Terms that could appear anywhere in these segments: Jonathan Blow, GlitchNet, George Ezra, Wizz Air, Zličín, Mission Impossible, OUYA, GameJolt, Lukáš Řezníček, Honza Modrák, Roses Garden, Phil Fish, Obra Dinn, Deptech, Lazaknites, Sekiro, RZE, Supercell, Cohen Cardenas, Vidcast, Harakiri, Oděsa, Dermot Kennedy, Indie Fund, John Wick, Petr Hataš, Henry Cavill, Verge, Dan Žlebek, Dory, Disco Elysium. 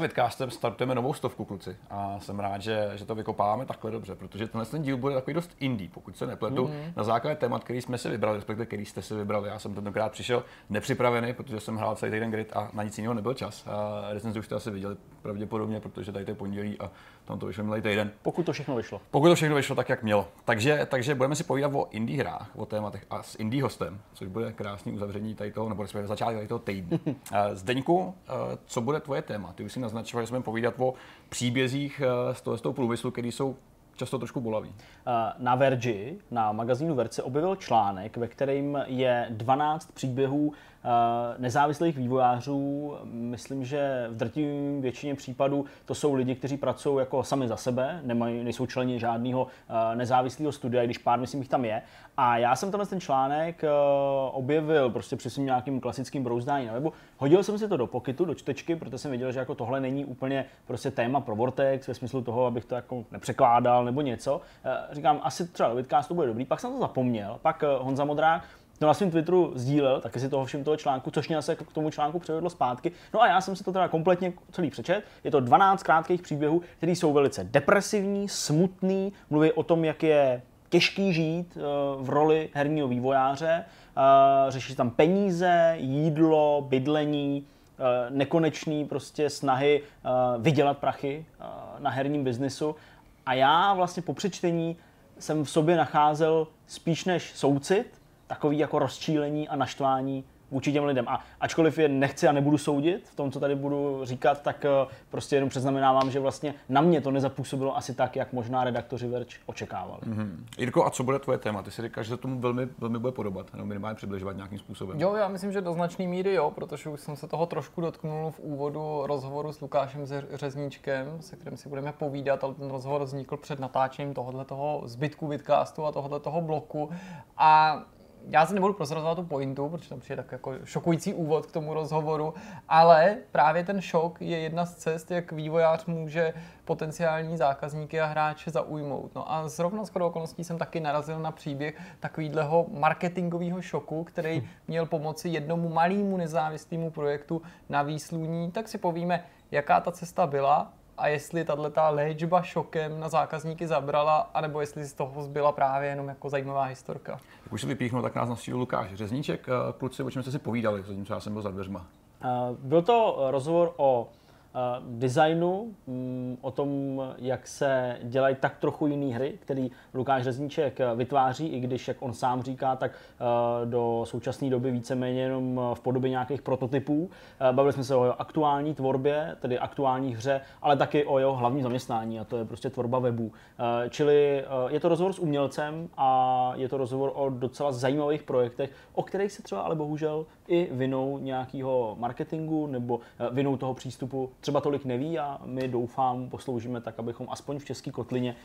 Vidcastem startujeme novou stovku, kluci. A jsem rád, že to vykopáme takhle dobře, protože tenhle ten díl bude takový dost indie, pokud se nepletu, na základě témat, který jsme si vybrali, respektive který jste si vybrali. Já jsem tentokrát přišel nepřipravený, protože jsem hrál celý týden Grid a na nic jiného nebyl čas. Recenzi už jste asi viděli pravděpodobně, protože tady to je pondělí a tam to vyšlo minulý týden. Pokud to všechno vyšlo. Pokud to všechno vyšlo tak, jak mělo. Takže budeme si povídat o indie hrách, o tématech a s indie hostem, což bude krásný uzavření tady toho, nebo respektive začátek tady toho týdne. Zdeňku, co bude tvoje téma? Ty už si naznačoval, že jsme povídat o příbězích z toho průmyslu, který jsou často trošku bolavý. Na Vergi, na magazínu Verge, se objevil článek, ve kterém je 12 příběhů nezávislých vývojářů. Myslím, že v drtivé většině případů to jsou lidi, kteří pracují jako sami za sebe, nejsou členi žádného nezávislého studia, i když pár, myslím, jich tam je. A já jsem tenhle ten článek objevil prostě při svým nějakým klasickým brouzdání na webu. Hodil jsem si to do pokytu, do čtečky, protože jsem věděl, že jako tohle není úplně prostě téma pro Vortex ve smyslu toho, abych to jako nepřekládal nebo něco. Říkám, asi třeba Vidcast to bude dobrý, pak jsem to zapomněl, pak Honza Modrák to na svém Twitteru sdílel, taky si toho všim toho článku, což mě zase k tomu článku převedlo zpátky. No a já jsem si to teda kompletně celý přečet. Je to 12 krátkých příběhů, které jsou velice depresivní, smutný, mluví o tom, jak je těžký žít v roli herního vývojáře. Řeší tam peníze, jídlo, bydlení, nekonečný prostě snahy vydělat prachy na herním biznesu. A já vlastně po přečtení jsem v sobě nacházel spíš než soucit, takový jako rozčílení a naštvání vůči těm lidem. A ačkoliv je nechci a nebudu soudit v tom, co tady budu říkat, tak prostě jenom předznamenávám, že vlastně na mě to nezapůsobilo asi tak, jak možná redaktoři Verge očekávali. Jirko, a co bude tvoje téma? Ty si říkáš, že se tomu velmi bude podobat, nebo minimálně přibližovat nějakým způsobem. Jo, já myslím, že do značné míry jo, protože už jsem se toho trošku dotknul v úvodu rozhovoru s Lukášem Řezníčkem, se kterým si budeme povídat, ale ten rozhovor vznikl před natáčením tohoto zbytku Vidcastu a tohoto bloku. A já se nebudu prozrazovat tu pointu, protože tam přijde tak jako šokující úvod k tomu rozhovoru, ale právě ten šok je jedna z cest, jak vývojář může potenciální zákazníky a hráče zaujmout. No a zrovna shodou okolností jsem taky narazil na příběh takovýhleho marketingového šoku, který měl pomoci jednomu malému nezávislému projektu na výsluní. Tak si povíme, jaká ta cesta byla a jestli tato léčba šokem na zákazníky zabrala, anebo jestli z toho zbyla právě jenom jako zajímavá historka. Jak už se vypíchnul, tak nás navštívil Lukáš Řezníček. Kluci, o čem jste si povídali, zatímco já jsem byl za dveřma? Byl to rozhovor o designu, o tom, jak se dělají tak trochu jiné hry, který Lukáš Řezníček vytváří, i když, jak on sám říká, tak do současné doby víceméně jenom v podobě nějakých prototypů. Bavili jsme se o jeho aktuální tvorbě, tedy aktuální hře, ale taky o jeho hlavním zaměstnání, a to je prostě tvorba webu. Čili je to rozhovor s umělcem a je to rozhovor o docela zajímavých projektech, o kterých se třeba ale bohužel i vinou nějakého marketingu nebo vinou toho přístupu třeba tolik neví, a my doufám posloužíme tak, abychom aspoň v české kotlině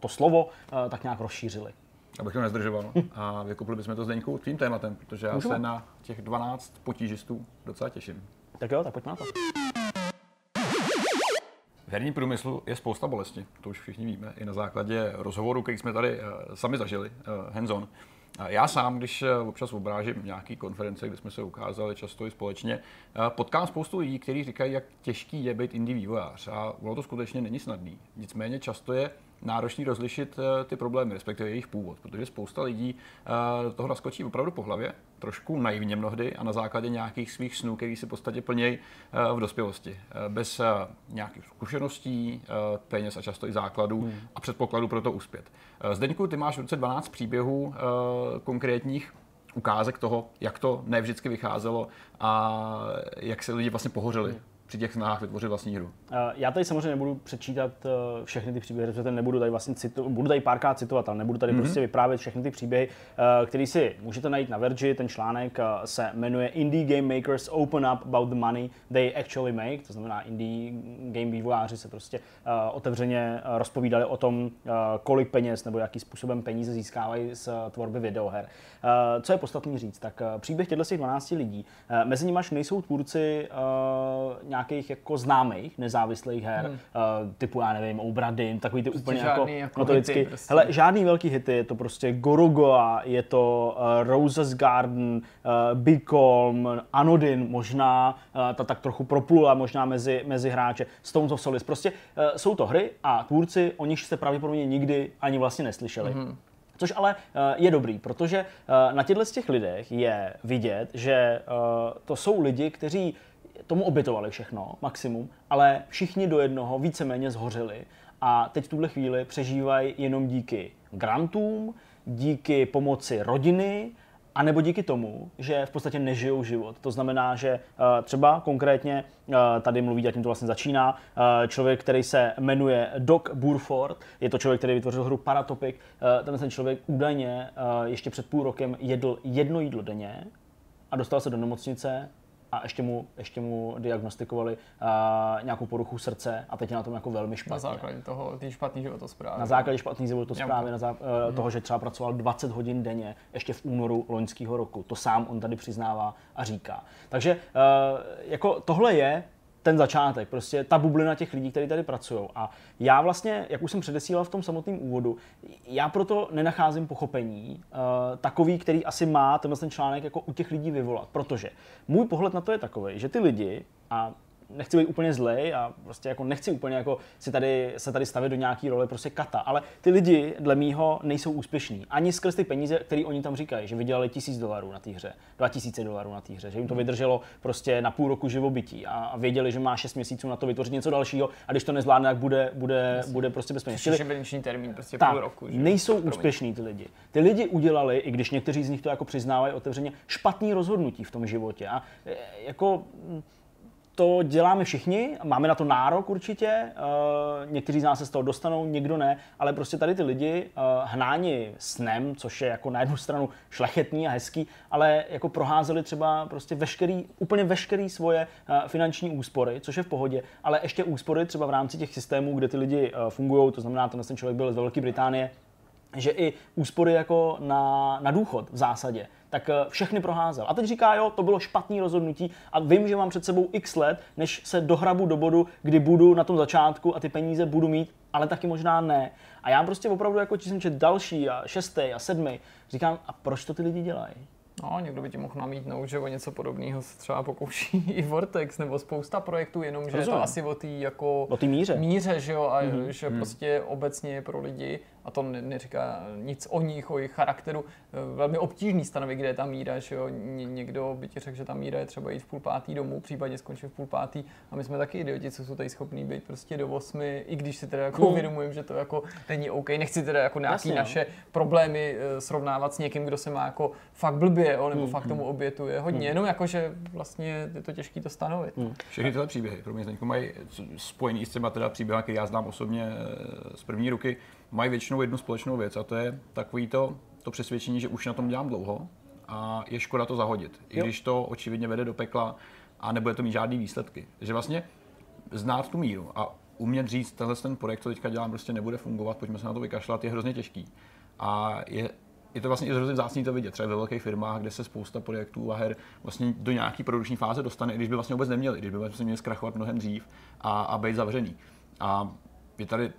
to slovo tak nějak rozšířili. Abych to nezdržoval a vykopli bychom to, Zdeňku, tvým tématem, protože já se na těch 12 potížistů docela těším. Tak jo, tak pojďme na to. V herním průmyslu je spousta bolesti, to už všichni víme, i na základě rozhovoru, který jsme tady sami zažili, hands on. Já sám, když občas obrážím nějaký konference, kde jsme se ukázali často i společně, potkám spoustu lidí, kteří říkají, jak těžký je být indie vývojář, a ono to skutečně není snadný. Nicméně často je náročný rozlišit ty problémy, respektive jejich původ, protože spousta lidí do toho naskočí opravdu po hlavě, trošku naivně mnohdy a na základě nějakých svých snů, který si v podstatě plnějí v dospělosti. Bez nějakých zkušeností, peněz a často i základů a předpokladů pro to uspět. Zdeňku, ty máš v ruce 12 příběhů konkrétních ukázek toho, jak to ne vždycky vycházelo a jak se lidi vlastně pohořili při těch snahách vytvořit vlastní hru. Já tady samozřejmě nebudu přečítat všechny ty příběhy, protože nebudu tady vlastně budu tady párkrát citovat, ale nebudu tady prostě vyprávět všechny ty příběhy, který si můžete najít na Vergi. Ten článek se jmenuje Indie Game Makers Open Up About the Money They Actually Make, to znamená indie game vývojáři se prostě otevřeně rozpovídali o tom, kolik peněz nebo jakým způsobem peníze získávají z tvorby videoher. Co je podstatný říct, tak příběh těchto 12 lidí, mezi nimi nejsou tvůrci nějakých jako známých nezávislých her, typu já nevím, Obra Dinn, takový ty prostě úplně jako notoricky. Prostě. Hele, žádný velký hity, je to prostě Gorogoa, je to Roses Garden, Beacon, Anodin možná, ta tak trochu proplula možná mezi hráče, Stones of Solis. Prostě jsou to hry a tvůrci, o nich se pravděpodobně nikdy ani vlastně neslyšeli. Mm-hmm. Což ale je dobrý, protože na těch lidech je vidět, že to jsou lidi, kteří tomu obětovali všechno, maximum, ale všichni do jednoho víceméně zhořeli a teď v tuhle chvíli přežívají jenom díky grantům, díky pomoci rodiny, a nebo díky tomu, že v podstatě nežijou život. To znamená, že třeba konkrétně, tady mluví, a tím to vlastně začíná, člověk, který se jmenuje Doc Burford, je to člověk, který vytvořil hru Paratopic, tenhle ten člověk údajně ještě před půl rokem jedl jedno jídlo denně a dostal se do nemocnice a ještě mu diagnostikovali nějakou poruchu srdce a teď je na tom jako velmi špatně. Na základě toho, ty špatný životosprávy. Na základě špatný životosprávy, toho, že třeba pracoval 20 hodin denně, ještě v únoru loňského roku. To sám on tady přiznává a říká. Takže jako tohle je ten začátek, prostě ta bublina těch lidí, kteří tady pracují. A já vlastně, jak už jsem předesílal v tom samotném úvodu, já proto nenacházím pochopení takový, který asi má ten článek jako u těch lidí vyvolat, protože můj pohled na to je takový, že ty lidi, a nechci být úplně zlej a prostě jako nechci úplně jako se tady stavit do nějaký role prostě kata, ale ty lidi dle mýho nejsou úspěšní. Ani skrz ty peníze, které oni tam říkají, že vydělali $1000 na té hře, $2000 na té hře, že jim to vydrželo prostě na půl roku živobytí a věděli, že má 6 měsíců na to vytvořit něco dalšího a když to nezvládne, tak bude prostě bez peněz. Šibeniční termín prostě půl roku. Že? Nejsou úspěšní ty lidi. Ty lidi udělali, i když někteří z nich to jako přiznávají otevřeně, špatný rozhodnutí v tom životě a jako to děláme všichni, máme na to nárok určitě, někteří z nás se z toho dostanou, někdo ne, ale prostě tady ty lidi hnáni snem, což je jako na jednu stranu šlechetný a hezký, ale jako proházeli třeba prostě úplně veškerý svoje finanční úspory, což je v pohodě, ale ještě úspory třeba v rámci těch systémů, kde ty lidi fungují, to znamená, ten člověk byl z Velké Británie, že i úspory jako na důchod v zásadě, tak všechny proházel. A teď říká, jo, to bylo špatné rozhodnutí a vím, že mám před sebou x let, než se dohrabu do bodu, kdy budu na tom začátku a ty peníze budu mít, ale taky možná ne. A já prostě opravdu jako čísličet další a šestý a sedmý říkám, a proč to ty lidi dělají? No, někdo by ti mohl namítnout, že o něco podobného se třeba pokouší i Vortex nebo spousta projektů, jenomže je to asi o té jako míře, že jo, a že prostě obecně je pro lidi, a to neříká nic o nich, o jejich charakteru, velmi obtížný stanovit, kde je ta míra, že jo, někdo by ti řekl, že ta míra je třeba jít v 17:30 domů, případně skončit v 17:30 a my jsme taky idioti, co jsou tady schopní být prostě do 8, i když si teda jako uvědomujem, že to jako není OK, nechci teda jako nějaký naše problémy srovnávat s někým, kdo se má jako fakt blbě, jo, nebo fakt tomu obětuje hodně, jenom jako, že vlastně je to těžký to stanovit. Všechny tyhle příběhy pro mě Zdeňku mají spojený s těma teda příběhy, které já znám osobně z první ruky, mají většinou jednu společnou věc a to je takový to přesvědčení, že už na tom dělám dlouho a je škoda to zahodit, i když to očividně vede do pekla a nebude to mít žádný výsledky. Že vlastně znát tu míru a umět říct, tenhle ten projekt, co teďka dělám, prostě nebude fungovat, pojďme se na to vykašlat, je hrozně těžký. A je to vlastně i hrozně vzácný to vidět, třeba ve velkých firmách, kde se spousta projektů a her vlastně do nějaký produkční fáze dostane, i když by vlastně vůbec neměli, i když by vlastně měli zkrachovat mnohem dřív a být zavřený. A je tady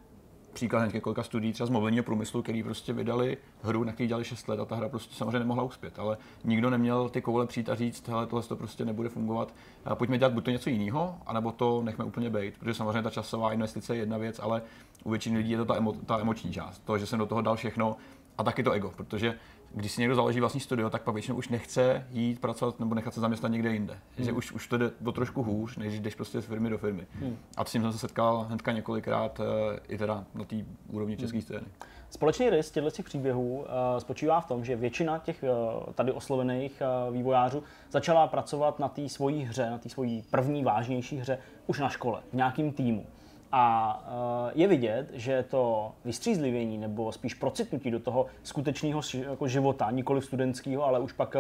příklad několika studií třeba z mobilního průmyslu, který prostě vydali hru, na který dělali 6 let a ta hra prostě samozřejmě nemohla uspět, ale nikdo neměl ty koule přijít a říct, hele, tohle to prostě nebude fungovat, pojďme dělat buď to něco jiného, anebo to nechme úplně bejt, protože samozřejmě ta časová investice je jedna věc, ale u většiny lidí je to ta emoční část, to, že jsem do toho dal všechno a taky to ego, protože když si někdo založí vlastní studio, tak pak většinou už nechce jít pracovat nebo nechat se zaměstnat někde jinde. Že už to jde o trošku hůř, než jdeš prostě z firmy do firmy. A s tím jsem se setkal hnedka několikrát i teda na té úrovni české scény. Společný rys těchto příběhů spočívá v tom, že většina těch tady oslovených vývojářů začala pracovat na té svojí hře, na té svojí první vážnější hře už na škole, v nějakým týmu. A je vidět, že to vystřízlivění nebo spíš procitnutí do toho skutečného života, nikoli studentského, ale už pak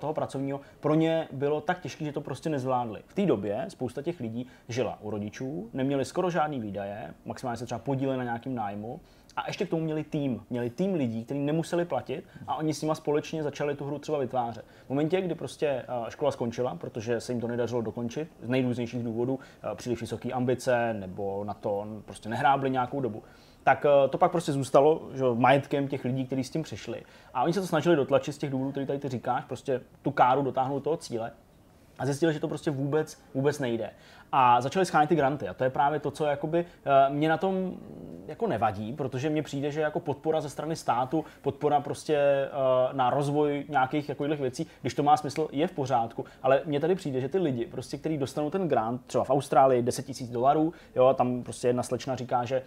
toho pracovního, pro ně bylo tak těžké, že to prostě nezvládli. V té době spousta těch lidí žila u rodičů, neměli skoro žádný výdaje, maximálně se třeba podíleli na nějakém nájmu A ještě k tomu měli tým lidí, kteří nemuseli platit a oni s nima společně začali tu hru třeba vytvářet. V momentě, kdy prostě škola skončila, protože se jim to nedařilo dokončit z nejrůznějších důvodů, příliš vysoké ambice nebo na to prostě nehrábli nějakou dobu, tak to pak prostě zůstalo že, majetkem těch lidí, kteří s tím přišli. A oni se to snažili dotlačit z těch důvodů, který tady ty říkáš, prostě tu káru dotáhnout do toho cíle. A zjistili, že to prostě vůbec nejde. A začali schánět ty granty. A to je právě to, co jakoby mě na tom jako nevadí, protože mně přijde, že jako podpora ze strany státu, podpora prostě na rozvoj nějakých takových věcí, když to má smysl, je v pořádku. Ale mně tady přijde, že ty lidi, prostě, kteří dostanou ten grant, třeba v Austrálii $10,000, jo, tam prostě jedna slečna říká, že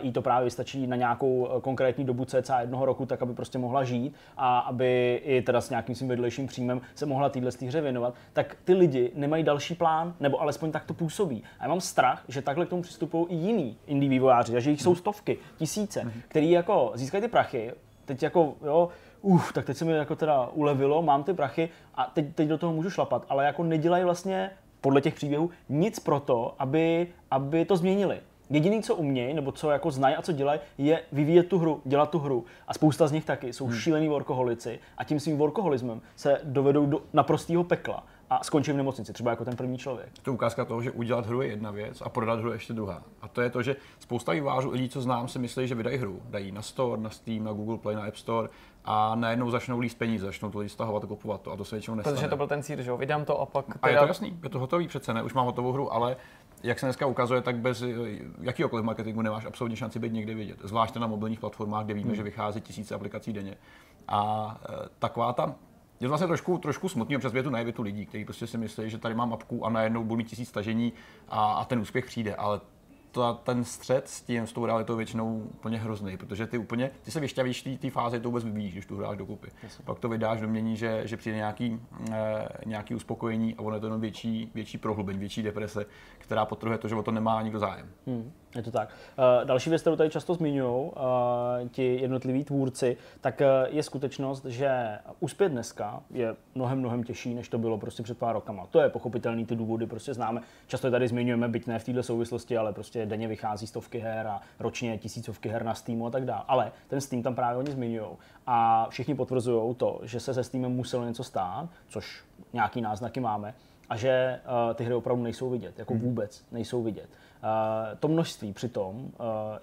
jí to právě vystačí na nějakou konkrétní dobu cca jednoho roku, tak aby prostě mohla žít a aby i teda s nějakým svým vedlejším příjmem se mohla téhle hře věnovat, tak ty lidi nemají další plán, nebo alespoň tak to působí. A já mám strach, že takhle k tomu přistupují i jiní indie vývojáři, že jich jsou stovky, tisíce, který jako získají ty prachy, teď jako jo, tak teď se mi jako teda ulevilo, mám ty prachy a teď do toho můžu šlapat, ale jako nedělají vlastně podle těch příběhů nic pro to, aby to změnili. Jediný, co umějí, nebo co jako znají a co dělají, je vyvíjet tu hru, dělat tu hru. A spousta z nich taky jsou šílení workoholici a tím svým workoholismem se dovedou do naprostého pekla a skončí v nemocnici, třeba jako ten první člověk. To je ukázka toho, že udělat hru je jedna věc a prodat hru je ještě druhá. A to je to, že spousta vývojářů, lidí, co znám, si myslí, že vydají hru. Dají na Store, na Steam, na Google Play, na App Store a najednou začnou líst peníze, začnou to stahovat a kupovat to a to se většinou nestane. Protože to byl ten cíl, že jo, vydám to a pak... A je to jasný, je to hotový přece, ne? Už mám hotovou hru, ale jak se dneska ukazuje, tak bez jakýhokoliv marketingu nemáš absolutně šanci být někde vidět. Zvláště na mobilních platformách, kde víme, že vychází tisíce aplikací denně. A taková ta... Je to vlastně trošku smutný, protože je tu najevitu lidí, kteří prostě si myslí, že tady mám apku a najednou budu mít 1000 stažení a ten úspěch přijde, ale ten střed s tou realitou většinou úplně hrozný, protože ty se vyšťavíš té fáze, to vůbec vyvíjíš, když tu hráš dokupy. Pak to vydáš domění, že přijde nějaký uspokojení a ono je to jenom větší prohlubeň, větší deprese, která podtrhuje to, že o to nemá nikdo zájem. Je to tak. Další věc, kterou tady často zmiňují ti jednotliví tvůrci, tak je skutečnost, že úspěch dneska je mnohem těžší, než to bylo prostě před pár rokama. To je pochopitelný, ty důvody prostě známe. Často je tady zmiňujeme, byť ne v této souvislosti, ale prostě denně vychází stovky her a ročně tisícovky her na Steamu a tak dále. Ale ten Steam tam právě oni zmiňují. A všichni potvrzují to, že se Steamem muselo něco stát, což nějaký náznaky máme, a že ty hry opravdu nejsou vidět, jako vůbec nejsou vidět. To množství přitom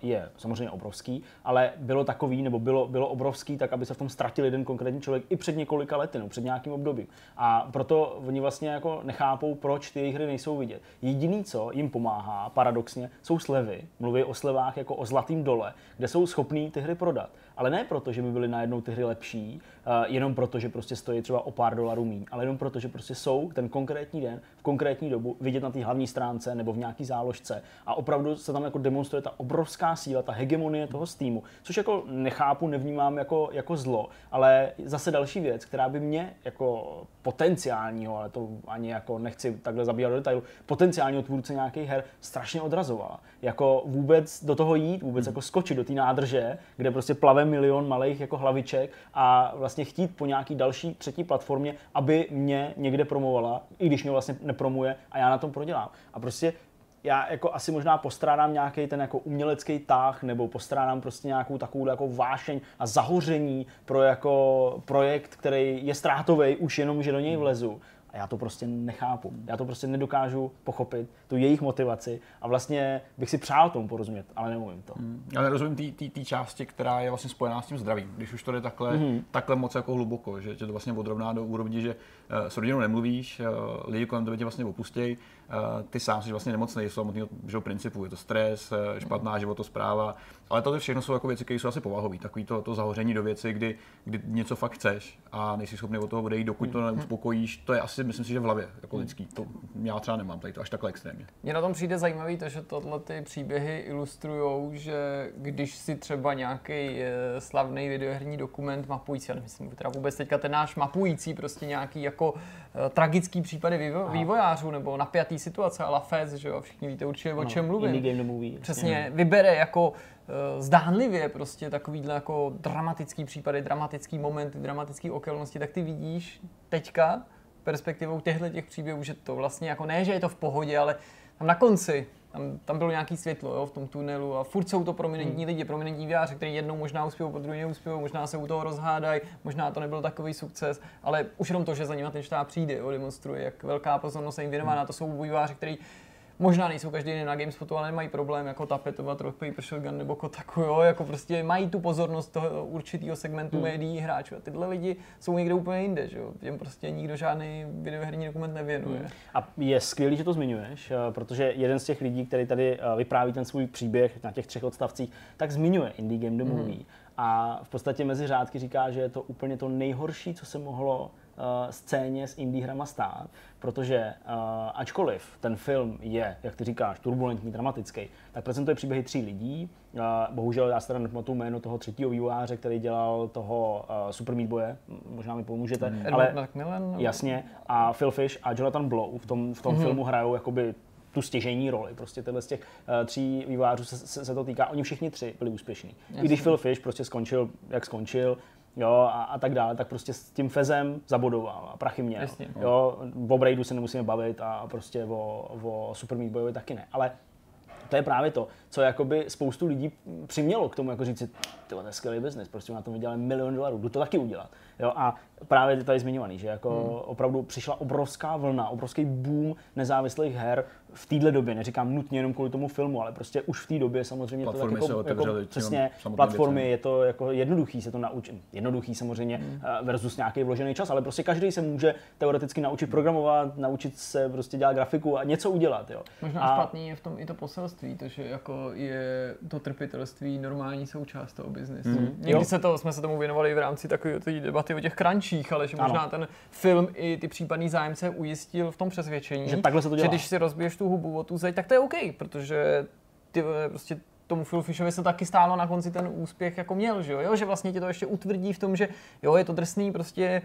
je samozřejmě obrovský, ale bylo takový, nebo bylo obrovský tak, aby se v tom ztratil jeden konkrétní člověk i před několika lety, nebo před nějakým obdobím. A proto oni vlastně jako nechápou, proč ty hry nejsou vidět. Jediný, co jim pomáhá, paradoxně, jsou slevy. Mluví o slevách jako o zlatým dole, kde jsou schopní ty hry prodat. Ale ne proto, že by byly najednou ty hry lepší, jenom proto, že prostě stojí třeba o pár dolarů míň, ale jenom proto, že prostě jsou ten konkrétní den, v konkrétní dobu vidět na té hlavní stránce nebo v nějaký záložce. A opravdu se tam jako demonstruje ta obrovská síla, ta hegemonie toho Steamu, což jako nechápu, nevnímám jako zlo, ale zase další věc, která by mě jako potenciálního, ale to ani jako nechci takhle zabíhat do detailu, potenciálního tvůrce nějakých her strašně odrazovala. Jako vůbec do toho jít, vůbec jako skočit do té nádrže, kde prostě plave milion malých jako hlaviček a vlastně chtít po nějaký další třetí platformě, aby mě někde promovala, i když mě vlastně nepromuje a já na tom prodělám. A prostě já jako asi možná postrádám nějaký ten jako umělecký tah, nebo postrádám prostě nějakou takovou jako vášeň a zahoření pro jako projekt, který je ztrátovej už jenom, že do něj vlezu. A já to prostě nechápu. Já to prostě nedokážu pochopit, tu jejich motivaci a vlastně bych si přál tomu porozumět, ale neumím to. Já nerozumím té části, která je vlastně spojená s tím zdravím, když už to jde takhle moc jako hluboko, že to vlastně odrovná do úrovni, že s rodinou nemluvíš, lidi kolem tebe tě vlastně opustějí, ty sám jsi vlastně nemocnej, jsou samotného principu, je to stres, špatná životospráva, ale to všechno jsou jako věci, které jsou asi povahové, takový to zahoření do věci, kdy něco fakt chceš a nejsi schopný od toho odejít, dokud to neuspokojíš, to je asi, myslím si, že v hlavě jako lidský, to já třeba nemám tady to až takhle extrémně. Mně na tom přijde zajímavý to, že tohle ty příběhy ilustrujou, že když si třeba nějaký slavný videoherní dokument mapující, já nemyslím, teda vůbec teďka ten náš mapující prostě nějaký jako tragický případy vývojářů nebo napjatý situace, a Lafez, že jo, všichni víte určitě, o čem mluvím. Indie Game Movie. Přesně, vybere jako zdánlivě prostě takovýhle jako dramatický případy, dramatický momenty, dramatický okolnosti, tak ty vidíš teďka perspektivou těchto příběhů, že to vlastně jako ne, že je to v pohodě, ale tam na konci Tam bylo nějaký světlo, jo, v tom tunelu a furt jsou to prominentní lidi, prominentní vývojáři, kteří jednou možná uspějou, po druhé neuspějou, možná se u toho rozhádají, možná to nebyl takový sukces, ale už jenom to, že za nima ten štáb přijde, jo, demonstruje, jak velká pozornost se jim věnovaná, to jsou vývojáři, kteří možná nejsou každý den na GameSpotu, ale nemají problém jako tapetovat Rock Paper Shotgun nebo Kotaku, jo, jako prostě mají tu pozornost toho určitého segmentu médií, hráčů a tyhle lidi jsou někde úplně jinde, že jo, těm prostě nikdo žádný videoherní dokument nevěnuje. A je skvělý, že to zmiňuješ, protože jeden z těch lidí, který tady vypráví ten svůj příběh na těch 3 odstavcích, tak zmiňuje Indie Game The Movie a v podstatě mezi řádky říká, že je to úplně to nejhorší, co se mohlo scéně s indie hrama stát, protože ačkoliv ten film je, jak ty říkáš, turbulentní, dramatický, tak prezentuje příběhy 3 lidí. Bohužel já se teda nepamatuju jméno toho 3. vývojáře, který dělal toho Super Meat Boye, možná mi pomůžete, ale McMillan, jasně, a Phil Fish a Jonathan Blow v tom filmu hrajou jakoby tu stěžejní roli. Prostě tenhle z těch 3 vývojářů se to týká, oni všichni 3 byli úspěšní. I když Phil Fish prostě skončil, jak skončil, jo, a tak dále, tak prostě s tím Fezem zabodoval a prachy měl. Jasně, jo. O Braidu se nemusíme bavit a prostě o Super Meat Boyovi taky ne. Ale to je právě to, co jakoby spoustu lidí přimělo k tomu jako říct si, to je skvělý business, prostě na tom vydělali $1 000 000, jdu to taky udělat. Jo, a právě je tady zmiňovaný, že jako opravdu přišla obrovská vlna, obrovský boom nezávislých her v téhle době, neříkám nutně jenom kvůli tomu filmu, ale prostě už v té době samozřejmě platformy to tak jako přesně platformy věcem. Je to jako jednoduchý se to naučit, jednoduchý samozřejmě versus nějaký vložený čas, ale prostě každý se může teoreticky naučit programovat, naučit se prostě dělat grafiku a něco udělat, jo. Možná špatný je v tom i to poselství, to, že jako je to trpitelství normální součást toho biznesu. Někdy jsme se tomu věnovali v rámci takové debaty o těch crunchích, ale že možná ten film i ty případný zájemce ujistil v tom přesvědčení, že takhle se to dělá. Že když si rozbiješ tu hubu o tu zeď, tak to je OK, protože ty prostě tomu Phil Fishovi se taky stálo na konci ten úspěch jako měl, že jo, že vlastně tě to ještě utvrdí v tom, že jo, je to drsný, prostě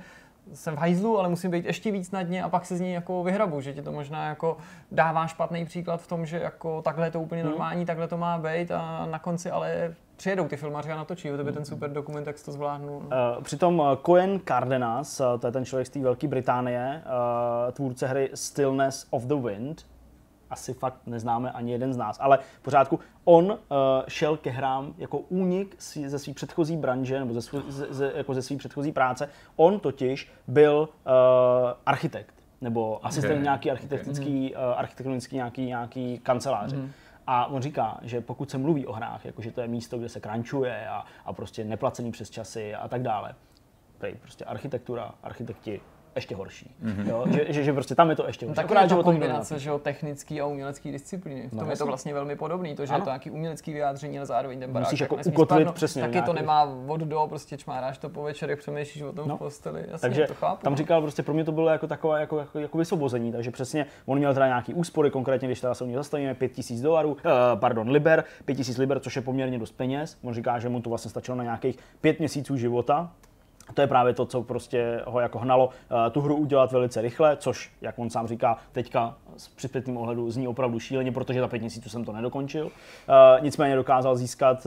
jsem v hajzlu, ale musím být ještě víc na dně a pak se z něj jako vyhrabu, že ti to možná jako dává špatný příklad v tom, že jako takhle je to úplně normální, takhle to má být a na konci ale přijedou ty filmaři a natočí, to by ten super dokument, jak jsi to zvládnul. Přitom Cohen Cardenas, to je ten člověk z té Velké Británie, tvůrce hry Stillness of the Wind, asi fakt neznáme ani jeden z nás, ale v pořádku, on šel ke hrám jako únik ze své předchozí branže, nebo ze své předchozí práce. On totiž byl architekt, nebo asistent nějaký architektonický nějaký kanceláři. A on říká, že pokud se mluví o hrách, jakože to je místo, kde se crunchuje a prostě neplacení přes časy a tak dále, prostě architektura, architekti, ještě horší. Jo? Že prostě tam je to ještě horší. No, akorát, že kombinace, že technický a umělecký disciplíny. V tom je to vlastně velmi podobný, to, že je to nějaký umělecký vyjádření, ale zároveň ten baráček jako nesmí spadnout. Přesně taky nějaký... to nemá od do, prostě čmáráš to po večerech, přemýšlíš o tom v posteli. Jasně, takže to chápu. Tam říkal, prostě pro mě to bylo jako takové jako vysvobození, takže přesně on měl teda nějaký úspory, konkrétně když teda se u něj zastavíme $5,000, což je poměrně dost peněz. On říká, že mu to vlastně stačilo na nějakých 5 měsíců života. To je právě to, co prostě ho jako hnalo tu hru udělat velice rychle, což, jak on sám říká, teďka s přispětným ohledu zní opravdu šíleně, protože za 5 měsíců jsem to nedokončil. Nicméně dokázal získat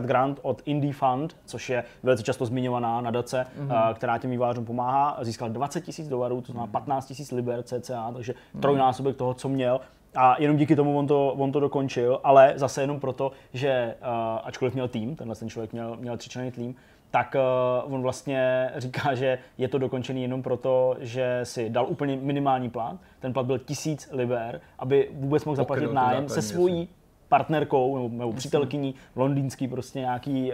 grant od Indie Fund, což je velice často zmiňovaná nadace, která těm vývojářům pomáhá. Získal $20,000, to znamená $15,000 cca, takže trojnásobek toho, co měl. A jenom díky tomu on to dokončil, ale zase jenom proto, že ačkoliv měl tým, tenhle ten člověk měl 3členný tým, tak on vlastně říká, že je to dokončený jenom proto, že si dal úplně minimální plat. Ten plat byl $1,000, aby vůbec mohl zaplatit nájem se svojí partnerkou nebo přítelkyní, londýnský prostě nějaký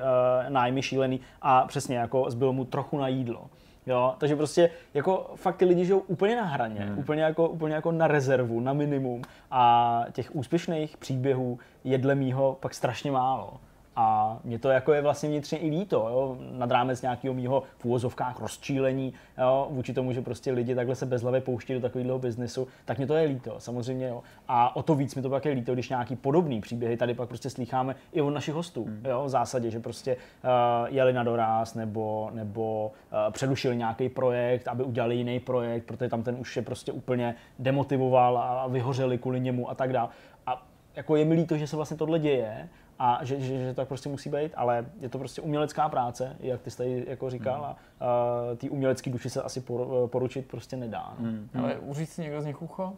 nájmy šílený a přesně jako zbylo mu trochu na jídlo. Jo, takže prostě jako fakt ty lidi žijou úplně na hraně, úplně jako na rezervu, na minimum a těch úspěšných příběhů je dle mýho pak strašně málo. A mě to jako je vlastně vnitřně i líto, jo? Nad rámec nějakého mýho v úvozovkách rozčílení, jo? Vůči tomu, že prostě lidi takhle se bezhlavě pouští do takového biznesu, tak mě to je líto, samozřejmě. Jo? A o to víc mi to pak je líto, když nějaký podobný příběhy tady pak prostě slýcháme i od našich hostů. Jo? V zásadě, že prostě jeli na doraz nebo přerušili nějaký projekt, aby udělali jiný projekt, protože tam ten už je prostě úplně demotivoval a vyhořeli kvůli němu a tak dále. A jako je mi líto, že se vlastně tohle děje, a že to tak prostě musí být, ale je to prostě umělecká práce, jak ty jsi tady jako říkal, a té umělecké duši se asi poručit prostě nedá. Ale uříct si někdo z nich ucho?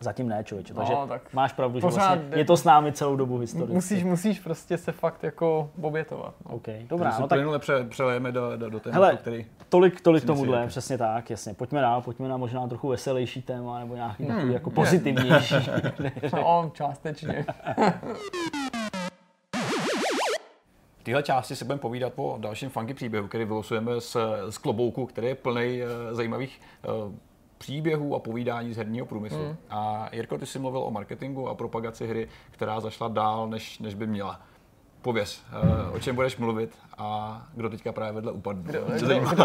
Zatím ne, člověče, takže no, tak máš pravdu, že vlastně je to s námi celou dobu historicky. Musíš prostě se fakt jako obětovat. No. Okay, dobrá, takže no tak přelejeme do tématu, který... Tolik tomuhle, přesně tak, jasně. Pojďme dál, pojďme na možná trochu veselější téma, nebo nějaký takový jako pozitivnější. No, částečně. V téhle části se budeme povídat po dalším funky příběhu, který vylosujeme z klobouku, který je plnej zajímavých příběhů a povídání z herního průmyslu. A Jirko, ty jsi mluvil o marketingu a propagaci hry, která zašla dál, než by měla. Pověz, o čem budeš mluvit a kdo teďka právě vedle upadl?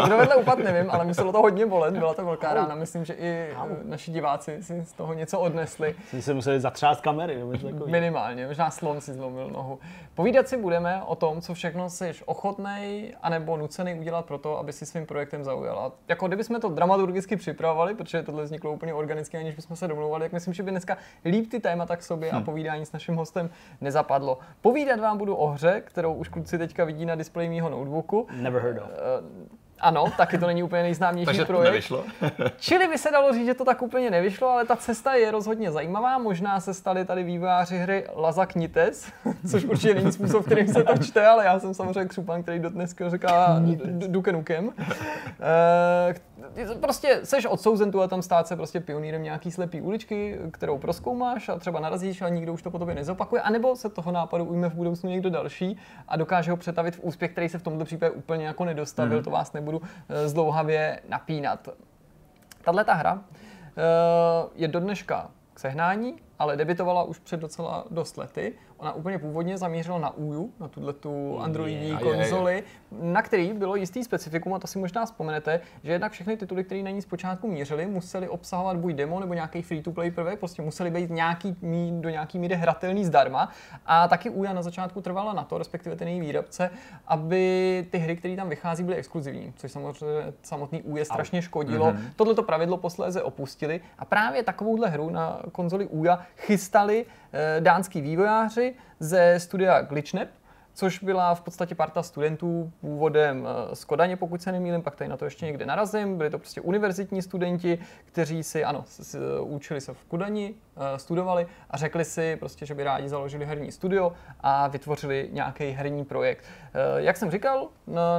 Kdo vedle upadl, nevím, ale muselo to hodně bolet, byla to velká rána. Myslím, že i naši diváci si z toho něco odnesli. Jsme se museli zatřást kamery. Minimálně, možná slon si zlomil nohu. Povídat si budeme o tom, co všechno jsi ochotnej anebo nucený udělat pro to, aby si svým projektem zaujala. Jako kdybychom to dramaturgicky připravovali, protože tohle vzniklo úplně organicky, aniž bychom se domlouvali, tak myslím, že by dneska líp ty témata k sobě a povídání s naším hostem nezapadlo. Povídat vám budu o hře, kterou už kluci teďka vidí na displeji mýho notebooku. Never heard of. Ano, taky to není úplně nejznámější projekt. Nevyšlo. Čili by se dalo říct, že to tak úplně nevyšlo, ale ta cesta je rozhodně zajímavá. Možná se stali tady vývojáři hry Lazaknites, což určitě není způsob, kterým se to čte, ale já jsem samozřejmě křupan, který do dneska říká Duke Nukem. Prostě seš odsouzen tu a tam stát se prostě pionýrem nějaký slepý uličky, kterou prozkoumáš a třeba narazíš a nikdo už to po tobě nezopakuje, anebo se toho nápadu ujme v budoucnu někdo další a dokáže ho přetavit v úspěch, který se v tomto případě úplně jako nedostavil, to vás nebudu zdlouhavě napínat. Tato hra je do dneška k sehnání, ale debutovala už před docela dost lety. Ona úplně původně zamířila na OUYU, na tuhletu androidní konzoli, na který bylo jistý specifikum, a to si možná vzpomenete, že jednak všechny tituly, které na ní zpočátku mířily, musely obsahovat buď demo nebo nějaký free-to-play prvek, prostě musely být do nějaký míry hratelný zdarma. A taky OUYA na začátku trvala na to, respektive ten její výrobce, aby ty hry, které tam vychází, byly exkluzivní, což samozřejmě samotný OUYA strašně škodilo. Tohleto pravidlo posléze opustili a právě takovouhle hru na konzoli OUYA chystali dánský vývojáři ze studia GlitchNet, což byla v podstatě parta studentů původem z Kodaně, pokud se nemýlím, pak tady na to ještě někde narazím. Byli to prostě univerzitní studenti, kteří učili se v Kodani, studovali a řekli si prostě, že by rádi založili herní studio a vytvořili nějaký herní projekt. Jak jsem říkal,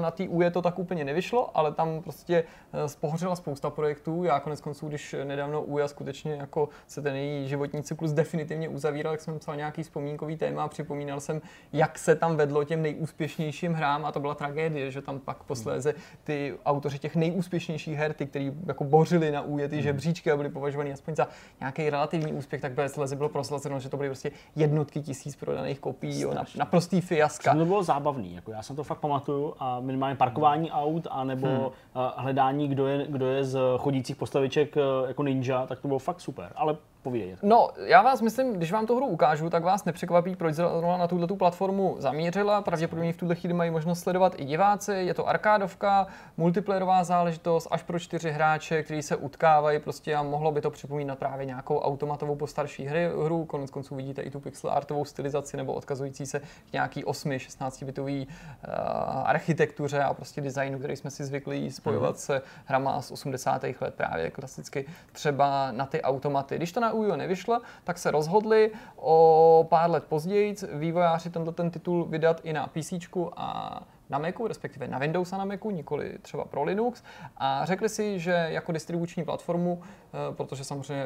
na té OUYA to tak úplně nevyšlo, ale tam prostě spohořela spousta projektů. Já koneckonců, když nedávno OUYA skutečně jako se ten její životní cyklus definitivně uzavíral, tak jsem psal nějaký vzpomínkový téma a připomínal jsem, jak se tam vedlo těm nejúspěšnějším hrám, a to byla tragédie, že tam pak posléze ty autoři těch nejúspěšnějších her, ty, kteří jako bořili na OUYA ty žebříčky a byli považovaní aspoň za nějaký relativní úspěch, tak bylo proslazeno, že to byly prostě jednotky tisíc prodaných kopií, naprostý fiaska. To bylo zábavný, jako já se to fakt pamatuju, a minimálně parkování aut a nebo hledání, kdo je z chodících postaviček jako ninja, tak to bylo fakt super, ale povědět. No, já vás myslím, když vám tu hru ukážu, tak vás nepřekvapí, proč zrovna na tuhletu platformu zamířila. Pravděpodobně v tuhle chvíli mají možnost sledovat i diváci. Je to arkádovka, multiplayerová záležitost až pro 4 hráče, kteří se utkávají prostě, a mohlo by to připomínat právě nějakou automatovou postarší hru. Koneckonců vidíte i tu pixel artovou stylizaci nebo odkazující se k nějaký 8-16 bitový architektuře a prostě designu, který jsme si zvykli spojovat se hrama z 80. let, právě klasicky třeba na ty automaty. Když to na OUYA nevyšla, tak se rozhodli o pár let později vývojáři ten titul vydat i na PC a na Macu, respektive na Windows a na Macu, nikoli třeba pro Linux, a řekli si, že jako distribuční platformu, protože samozřejmě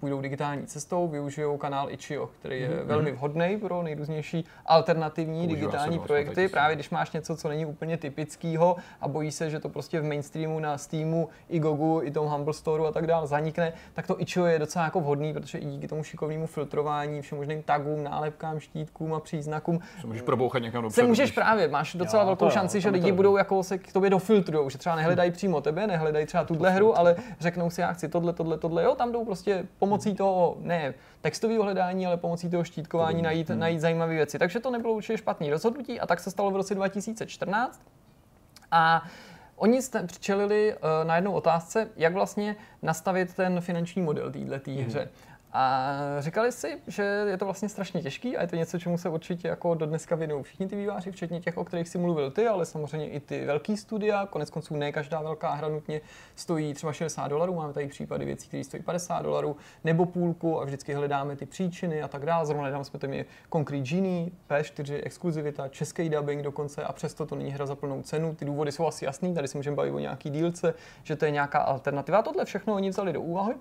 půjdou digitální cestou, využijou kanál itch.io, který je velmi vhodný pro nejrůznější alternativní digitální projekty, právě když máš něco, co není úplně typického a bojí se, že to prostě v mainstreamu na Steamu, i Gogu, i tom Humble Storeu a tak dále zanikne, tak to itch.io je docela jako vhodný, protože i díky tomu šikovnému filtrování, všem možným tagům, nálepkám, štítkům a příznakům se můžeš probouchat někam dopředu. Můžeš právě, máš docela velkou šanci, že lidi budou jako se k tobě dofiltrujou, že třeba nehledají přímo tebe, nehledají třeba tuhle hru, ale řeknou si, já chci tohle, jo, tam jdou prostě pomocí toho, ne textového hledání, ale pomocí toho štítkování najít zajímavé věci. Takže to nebylo určitě špatný rozhodnutí a tak se stalo v roce 2014 a oni přičelili na jednou otázce, jak vlastně nastavit ten finanční model této hře. A říkali si, že je to vlastně strašně těžký a je to něco, čemu se určitě jako do dneska věnují všichni ty výváři, včetně těch, o kterých si mluvil ty, ale samozřejmě i ty velký studia. Konec konců ne každá velká hra nutně stojí třeba $60, máme tady případy věcí, které stojí $50 nebo půlku a vždycky hledáme ty příčiny a tak dále. Zrovna nedávno jsme tam měli Concrete Genie, P4, exkluzivita, český dubbing dokonce a přesto to není hra za plnou cenu. Ty důvody jsou asi jasný, tady se můžeme bavit o nějaký dílce, že to je nějaká alternativa. Tohle všechno oni vzali do úvahy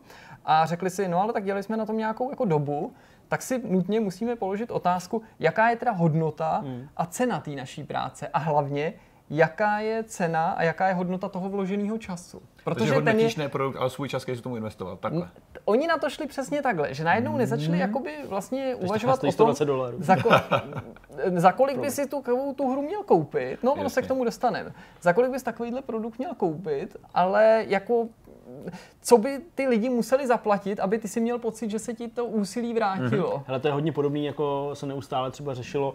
a řekli si, no ale tak dělali jsme na tom nějakou jako dobu, tak si nutně musíme položit otázku, jaká je teda hodnota a cena té naší práce a hlavně, jaká je cena a jaká je hodnota toho vloženého času. Protože hodnotíš ne produkt, ale svůj čas, který jsi tomu investoval. Takhle. Oni na to šli přesně takhle, že najednou nezačali jakoby vlastně uvažovat o tom, za kolik by si tu hru měl koupit, no ono se k tomu dostaneme, za kolik bys takovýhle produkt měl koupit, ale jako co by ty lidi museli zaplatit, aby ty si měl pocit, že se ti to úsilí vrátilo. Hele, to je hodně podobný, jako se neustále třeba řešilo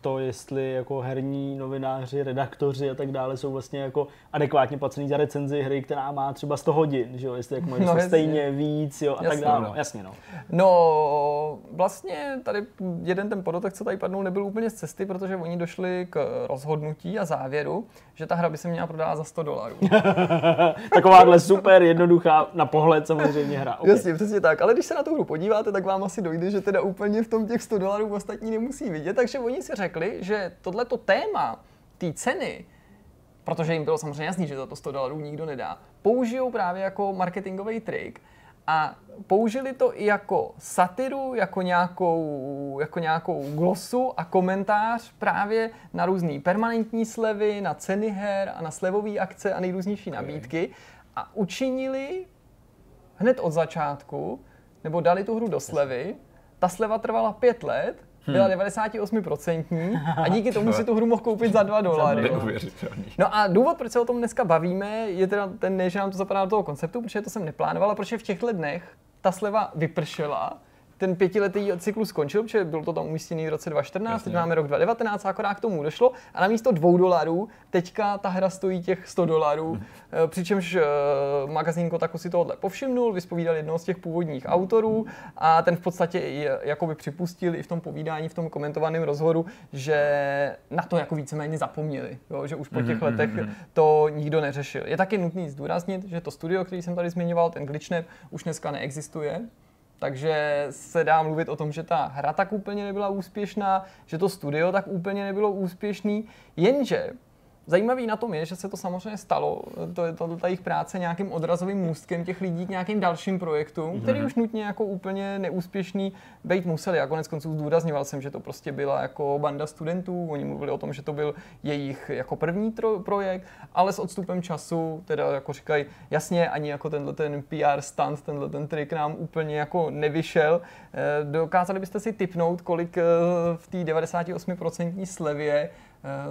to, jestli jako herní novináři, redaktoři a tak dále jsou vlastně jako adekvátně placený za recenzi hry, která má třeba 100 hodin, že jo, jestli jako mají stejně víc, jo, a jasně, tak dále. No. Jasně, no. No, vlastně tady jeden ten podotek, co tady padnul, nebyl úplně z cesty, protože oni došli k rozhodnutí a závěru, že ta hra by se měla prodávat za $100. Takováhle super jednoduchá na pohled samozřejmě hra. Okay. Jasně, přesně tak. Ale když se na tu hru podíváte, tak vám asi dojde, že teda úplně v tom těch $100 ostatní nemusí vidět. Takže oni si řekli, že tohleto téma, té ceny, protože jim bylo samozřejmě jasný, že za to $100 nikdo nedá, použijou právě jako marketingový trik. A použili to i jako satiru, jako nějakou glosu a komentář právě na různé permanentní slevy, na ceny her a na slevové akce a nejrůznější nabídky. A učinili hned od začátku, nebo dali tu hru do slevy, ta sleva trvala 5 let, byla 98% a díky tomu si tu hru mohl koupit za $2. No a důvod, proč se o tom dneska bavíme, je teda ten, ne, že nám to zapadá do toho konceptu, protože to jsem neplánovala, protože v těchto dnech ta sleva vypršela, ten 5letý cyklus skončil, protože bylo to tam umístěný v roce 2014, teď máme rok 2019 a akorát k tomu došlo a na místo $2 teďka ta hra stojí těch $100, přičemž magazín Kotaku si tohle povšimnul, vyspovídal jednoho z těch původních autorů a ten v podstatě jakoby připustil i v tom povídání, v tom komentovaném rozhodu, že na to jako víceméně zapomněli, jo? Že už po těch letech to nikdo neřešil. Je taky nutný zdůraznit, že to studio, který jsem tady zmiňoval, ten GlitchNet, už dneska neexistuje. Takže se dá mluvit o tom, že ta hra tak úplně nebyla úspěšná, že to studio tak úplně nebylo úspěšný, jenže zajímavý na tom je, že se to samozřejmě stalo, ta jejich práce nějakým odrazovým můstkem těch lidí k nějakým dalším projektům, který už nutně jako úplně neúspěšný být museli. A konec konců zdůrazňoval jsem, že to prostě byla jako banda studentů, oni mluvili o tom, že to byl jejich jako první projekt, ale s odstupem času, teda jako říkají, jasně, ani jako tenhle ten PR stunt, tenhle ten trik nám úplně jako nevyšel. Dokázali byste si tipnout, kolik v té 98% slevě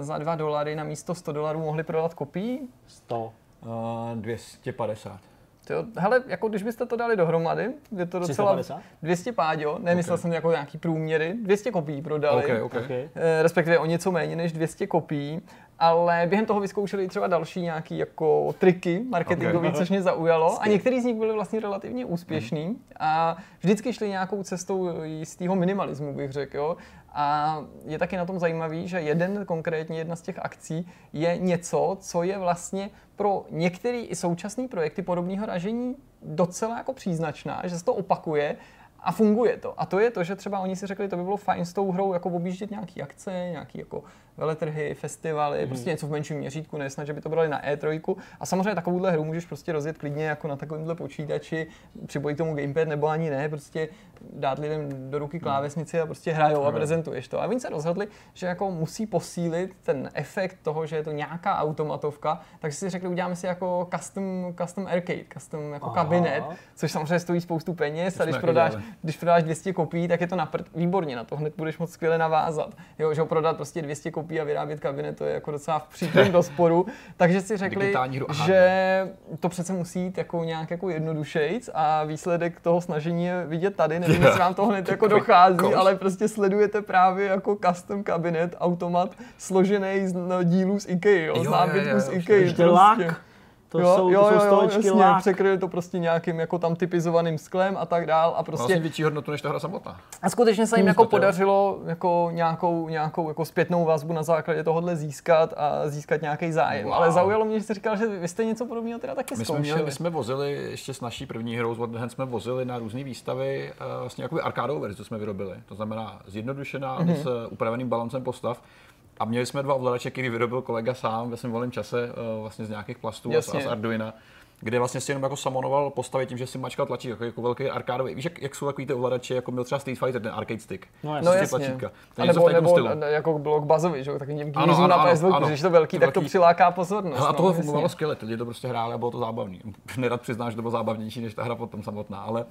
za $2 na místo $100 mohli prodat kopií? 100. 250. Tyjo, hele, jako když byste to dali dohromady, je to docela 350? 200 páďo, nemyslel jsem jako nějaký průměry, 200 kopií prodali, respektive o něco méně než 200 kopií, ale během toho vyzkoušeli třeba další nějaký jako triky marketingové, což mě zaujalo a některý z nich byli vlastně relativně úspěšný a vždycky šli nějakou cestou jistého minimalismu, bych řekl, jo. A je taky na tom zajímavý, že jedna z těch akcí je něco, co je vlastně pro některé i současné projekty podobného ražení docela jako příznačná, že se to opakuje a funguje to. A to je to, že třeba oni si řekli, to by bylo fajn s tou hrou jako objíždět nějaký akce, nějaký jako veletrhy, festivaly, prostě něco v menším měřítku, ne snad, že by to brali na E3. A samozřejmě takovouhle hru můžeš prostě rozjet klidně jako na takovémhle počítači, připojit k tomu gamepad nebo ani ne, prostě dát lidem do ruky klávesnici a prostě hrajou a prezentuješ to. A oni se rozhodli, že jako musí posílit ten efekt toho, že je to nějaká automatovka, takže si řekli, uděláme si jako custom arcade, custom jako kabinet, což samozřejmě stojí spoustu peněz, a když prodáš 200 kopií, tak je to na prd, výborně, na to hned budeš moc skvěle navázat. Jo, že ho prodat prostě 200 kopií a vyrábět kabinet, to je jako docela v příkrém rozporu. Takže si řekli, že to přece musí jít jako nějak jako jednodušejc a výsledek toho snažení je vidět tady. Nevím, jestli vám to hned jako dochází, ale prostě sledujete právě jako custom kabinet, automat složený z dílů z IKEA, z nábytku z IKEA. To jo, jsou, to jsou stolečky, lák. Překryli to prostě nějakým jako tam typizovaným sklem a tak dál a prostě... Vlastně větší hodnotu než ta hra samotná. A skutečně se jim jako podařilo jako nějakou jako zpětnou vazbu na základě tohohle získat a získat nějaký zájem. Wow. Ale zaujalo mě, že jste říkal, že vy jste něco podobného teda taky zkoušeli. My jsme vozili ještě s naší první hrou, s What the Hen, jsme vozili na různé výstavy vlastně jakoby arkádovou verzi, co jsme vyrobili. To znamená zjednodušená s upraveným balancem postav. A měli jsme dva ovladače, který vyrobil kolega sám ve svém volném čase vlastně z nějakých plastů a z Arduina, kde vlastně si jenom jako samonoval postavy tím, že si mačkal tlačí jako velký arkádový. Víš, jak jsou takový ty ovladače, jako měl třeba Street Fighter, ten arcade stick. No jasně. A nebo jako bylo k bazovi, že? Takový Grízu na PS2, když to velký, tak to přiláká pozornost. A tohle fungovalo skvěle, lidi to prostě hráli a bylo to zábavný. Nerad přiznám, že to bylo zábavnější než ta hra potom samotná, ale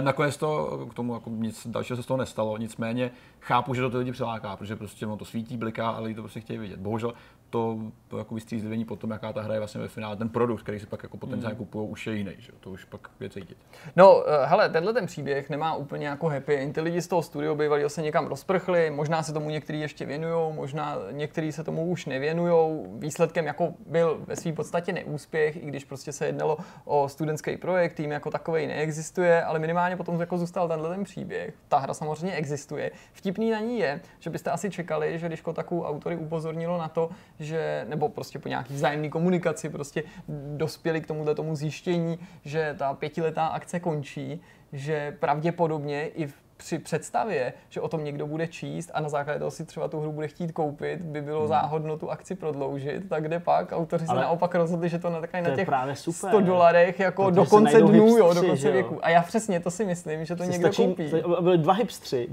nakonec to k tomu jako nic dalšího se z toho nestalo. Nicméně chápu, že to ty lidi přiláká, protože prostě ono to svítí, bliká, ale lidi to prostě chtějí vidět. Bohužel to jako vystřízlivění potom, jaká ta hra je vlastně ve finále, ten produkt, který si pak jako potenciálně kupujou, už je jiný, že? To už pak je cítit. No, hele, tenhle ten příběh nemá úplně jako happy end. Ty lidi z toho studio bývalého se někam rozprchli, možná se tomu někteří ještě věnujou, možná někteří se tomu už nevěnujou. Výsledkem jako byl ve své podstatě neúspěch, i když prostě se jednalo o studentský projekt, tým jako takovej neexistuje, ale minimálně potom jako zůstal tenhle ten příběh. Ta hra samozřejmě existuje. Vtipný na ní je, že byste asi čekali, že když Kotaku autory upozornilo na to, že, nebo prostě po nějaký vzájemné komunikaci prostě dospěli k tomu zjištění, že ta 5letá akce končí, že pravděpodobně i při představě, že o tom někdo bude číst a na základě toho si třeba tu hru bude chtít koupit, by bylo záhodno tu akci prodloužit, tak kde pak? Autoři se naopak rozhodli, že to na těch $100 jako do konce dnů, do konce věku. A já přesně to si myslím, že to někdo koupí. Byli dva hipstři,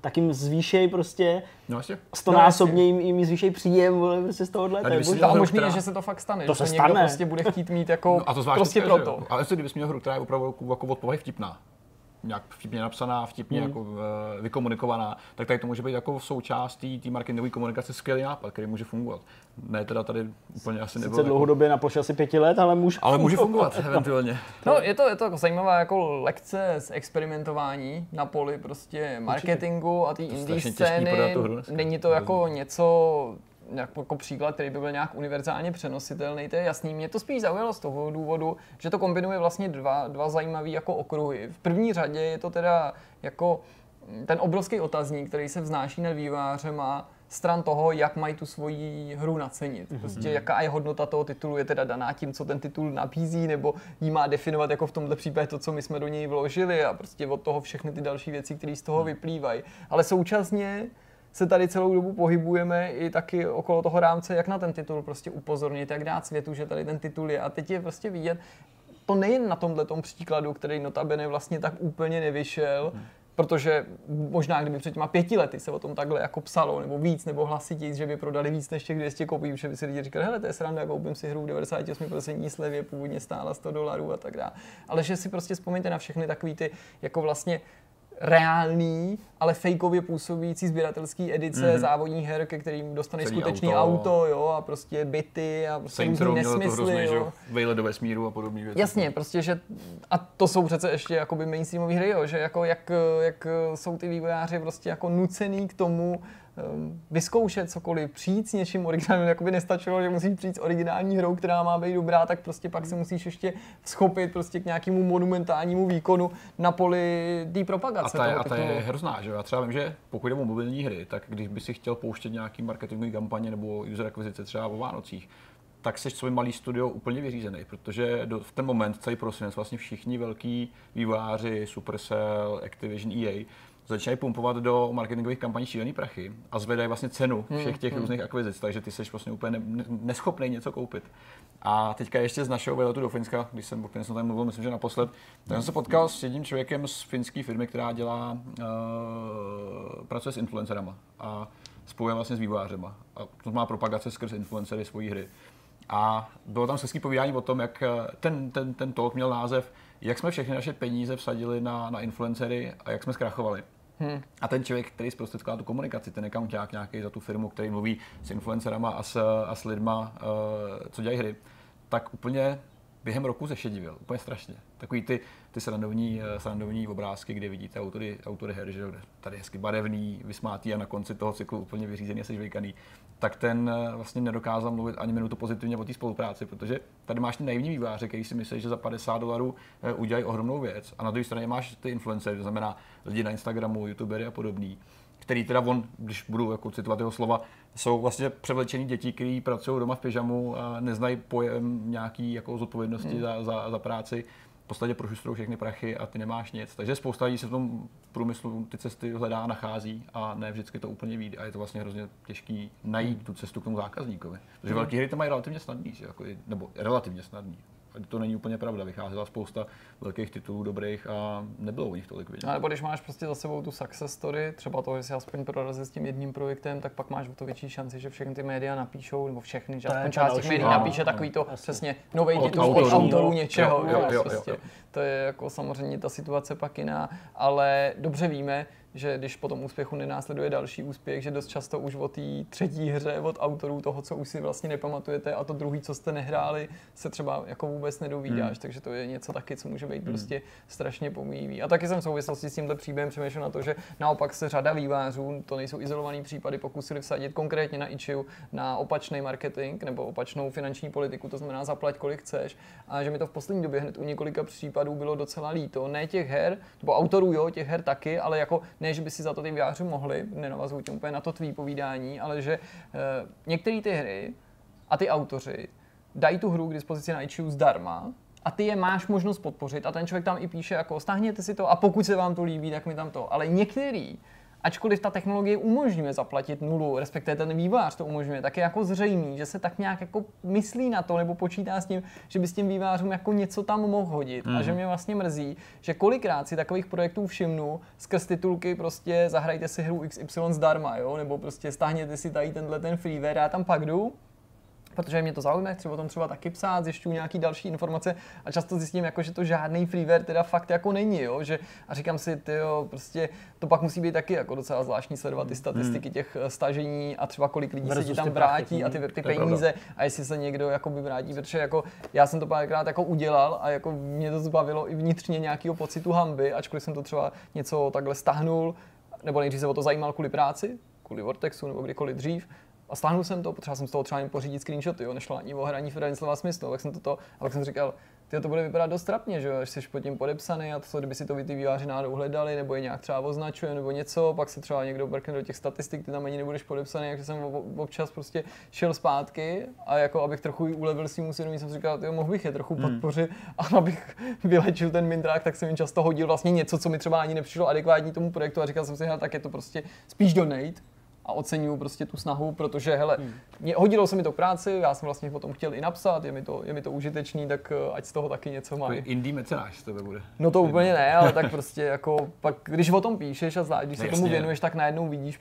tak jim zvýšej prostě stonásobně jim zvýšej příjem prostě z tohohle. A možný je, že se to fakt stane. To se stane. Někdo prostě bude chtít mít jako prostě proto. Ale jestli kdybys měl hru, která je opravdu jako od povahy vtipná, nějak vtipně napsaná, vtipně jako vykomunikovaná, tak tady to může být jako součástí té marketingové komunikace skvělý nápad, který může fungovat. Ne teda tady úplně asi nebylo. Sice dlouhodobě na ploše asi 5 let, ale může fungovat eventuálně. No je to jako zajímavá jako lekce z experimentování na poli prostě marketingu a té indie scény. Není to jako něco jako příklad, který by byl nějak univerzálně přenositelný, to je jasný. Mě to spíš zaujalo z toho důvodu, že to kombinuje vlastně dva zajímavý jako okruhy. V první řadě je to teda jako ten obrovský otazník, který se vznáší nad vývojářem a stran toho, jak mají tu svoji hru nacenit. Prostě jaká je hodnota toho titulu, je teda daná tím, co ten titul nabízí, nebo jí má definovat jako v tomhle případě to, co my jsme do něj vložili a prostě od toho všechny ty další věci, které z toho vyplývají. Ale současně se tady celou dobu pohybujeme i taky okolo toho rámce, jak na ten titul prostě upozornit, jak dát světu, že tady ten titul je. A teď je prostě vidět, to nejen na tomhletom příkladu, který notabene vlastně tak úplně nevyšel, protože možná kdyby před těma 5 lety se o tom takhle jako psalo, nebo víc, nebo hlasitěji, že by prodali víc než těch 200 kopií, protože by si lidi říkali, hele, to je sranda, koupím si hru v 98% slevě, původně stála $100 a tak dále. Ale že si prostě vzpomeňte na všechny takový ty jako vlastně reální, ale fejkově působící sběratelský edice závodních her, ke kterým dostaneš skutečný auto jo, a prostě byty a prostě různý nesmysly. Jo. Vejle do vesmíru a podobné věci. Jasně, prostě, že a to jsou přece ještě jakoby mainstreamové hry, jo, že jako jak jsou ty vývojáři prostě jako nucený k tomu vyzkoušet cokoliv, přijít s něčím originálním, jakoby nestačilo, že musíš přijít s originální hrou, která má být dobrá, tak prostě pak se musíš ještě schopit prostě k nějakému monumentálnímu výkonu na poli té propagace. A ta je hrozná, že? Já třeba vím, že pokud jde o mobilní hry, tak když by si chtěl pouštět nějaký marketingový kampaně nebo user akvizice třeba o Vánocích, tak seš svůj malý studio úplně vyřízený, protože v ten moment celý prosinec vlastně všichni velký vývojáři, Supercell, Activision, EA, začínají pumpovat do marketingových kampaní šílený prachy a zvedají vlastně cenu všech těch různých akvizic, takže ty seš vlastně úplně neschopný něco koupit. A teďka ještě z našeho výletu do Finska, když jsem o tady mluvil, myslím, že naposled, tak jsem se potkal s jedním člověkem z finské firmy, která dělá, pracuje s influencerama a spojuje vlastně s vývojářema. A to má propagace skrz influencery svojí hry. A bylo tam hezký povídání o tom, jak ten talk měl název, jak jsme všechny naše peníze vsadili na influencery a jak jsme zkrachovali. A ten člověk, který zprostředkoval tu komunikaci, ten accounták nějaký za tu firmu, který mluví s influencerama a s lidma, co dělají hry, tak úplně během roku zešedivil, úplně strašně. Takový ty srandovní obrázky, kde vidíte autory her, že tady hezky barevný, vysmátý a na konci toho cyklu úplně vyřízený a sežvejkaný, tak ten vlastně nedokázal mluvit ani minutu pozitivně o té spolupráci, protože tady máš ty naivní vývojáře, který si myslí, že za $50 udělají ohromnou věc, a na druhé straně máš ty influencery, to znamená lidi na Instagramu, youtubery a podobný, který teda on, když budu jako citovat jeho slova, jsou vlastně převlečený děti, kteří pracují doma v pyžamu a neznají pojem nějaký jako zodpovědnosti za práci. V podstatě prošustrují všechny prachy a ty nemáš nic. Takže spousta lidí se v tom průmyslu ty cesty hledá, nachází a ne vždycky to úplně vyjde. A je to vlastně hrozně těžký najít tu cestu k tomu zákazníkovi. Protože velké hry to mají relativně snadný, jako, nebo relativně snadný. To není úplně pravda, vycházela spousta velkých titulů dobrých a nebylo o nich tolik vidět. A nebo když máš prostě za sebou tu success story, třeba to, že si aspoň prorazil s tím jedním projektem, tak pak máš o to větší šanci, že všechny ty média napíšou, nebo všechny, že aspoň část těch médií napíše takový to přesně novej titul od autorů něčeho. To je jako samozřejmě ta situace pak jiná, ale dobře víme, že když po tom úspěchu nenásleduje další úspěch, že dost často už o té třetí hře od autorů toho, co už si vlastně nepamatujete, a to druhý, co jste nehráli, se třeba jako vůbec nedovídáš, takže to je něco taky, co může být prostě strašně pomíjivý. A taky jsem v souvislosti s tímhle příběhem přemýšlel na to, že naopak se řada vývářů, to nejsou izolovaný případy, pokusili vsadit konkrétně na itch.io na opačný marketing nebo opačnou finanční politiku, to znamená zaplať kolik chceš, a že mi to v poslední době hned u několika případů bylo docela líto, ne těch her, nebo autorů, jo, těch her taky, ale jako ne, že by si za to ty vývojáři mohli, nenavazuji tím úplně na to tvý povídání, ale že některé ty hry a ty autoři dají tu hru k dispozici na itch.io zdarma a ty je máš možnost podpořit a ten člověk tam i píše jako stáhněte si to a pokud se vám to líbí, tak mi tam to, ale některý, ačkoliv ta technologie umožňuje zaplatit nulu, respektive ten vývojář to umožňuje, tak je jako zřejmý, že se tak nějak jako myslí na to nebo počítá s tím, že by s tím vývojářům jako něco tam mohl hodit. A že mě vlastně mrzí, že kolikrát si takových projektů všimnu skrz titulky prostě zahrajte si hru XY zdarma, jo, nebo prostě stáhněte si tady tenhle ten freeware, já tam pak jdu, protože mě to zaujme, chci o tom třeba taky psát, zjišťuju nějaký další informace a často zjistím, jako, že to žádný freeware teda fakt jako není, jo? Že, a říkám si, tyjo, prostě to pak musí být taky jako docela zvláštní sledovat ty statistiky těch stažení a třeba kolik lidí se ti tam vrátí a ty peníze a jestli se někdo jako by vrátí, protože jako já jsem to párkrát jako udělal a jako mě to zbavilo i vnitřně nějakého pocitu hanby, ačkoliv jsem to třeba něco takhle stáhnul, nebo nejdřív se o to zajímal kvůli práci, kvůli Vortexu nebo kdykoliv dřív. A stáhnul jsem to, potřeboval jsem z toho třeba jen pořídit screenshoty, jo, nešlo ani o hraní Stanislava Smyslu, tak jsem to, a pak jsem říkal, tyjo, to bude vypadat dost trapně, že jo, až jsi pod tím podepsaný a to, kdyby si to ty vývojáři náhodou hledali, nebo je nějak třeba označuje, nebo něco, pak se třeba někdo brkne do těch statistik, ty tam ani nebudeš podepsaný, takže jsem občas prostě šel zpátky a jako abych trochu ulevil svým úsilím, jsem říkal, tyjo, mohl bych je trochu podpořit a abych vylečil ten mindrák, tak jsem jim často hodil vlastně něco, co mi třeba ani nepřišlo adekvátní tomu projektu a říkal jsem si, hele, tak je to prostě spíš donate. A oceňuju prostě tu snahu, protože hele, hodilo se mi to k práci, já jsem vlastně o tom chtěl i napsat, je mi to užitečný, tak ať z toho taky něco má. Indie mecenáš to bude. No to úplně ne, ale tak prostě jako pak, když o tom píšeš a zvlášť, když se tomu věnuješ, tak najednou vidíš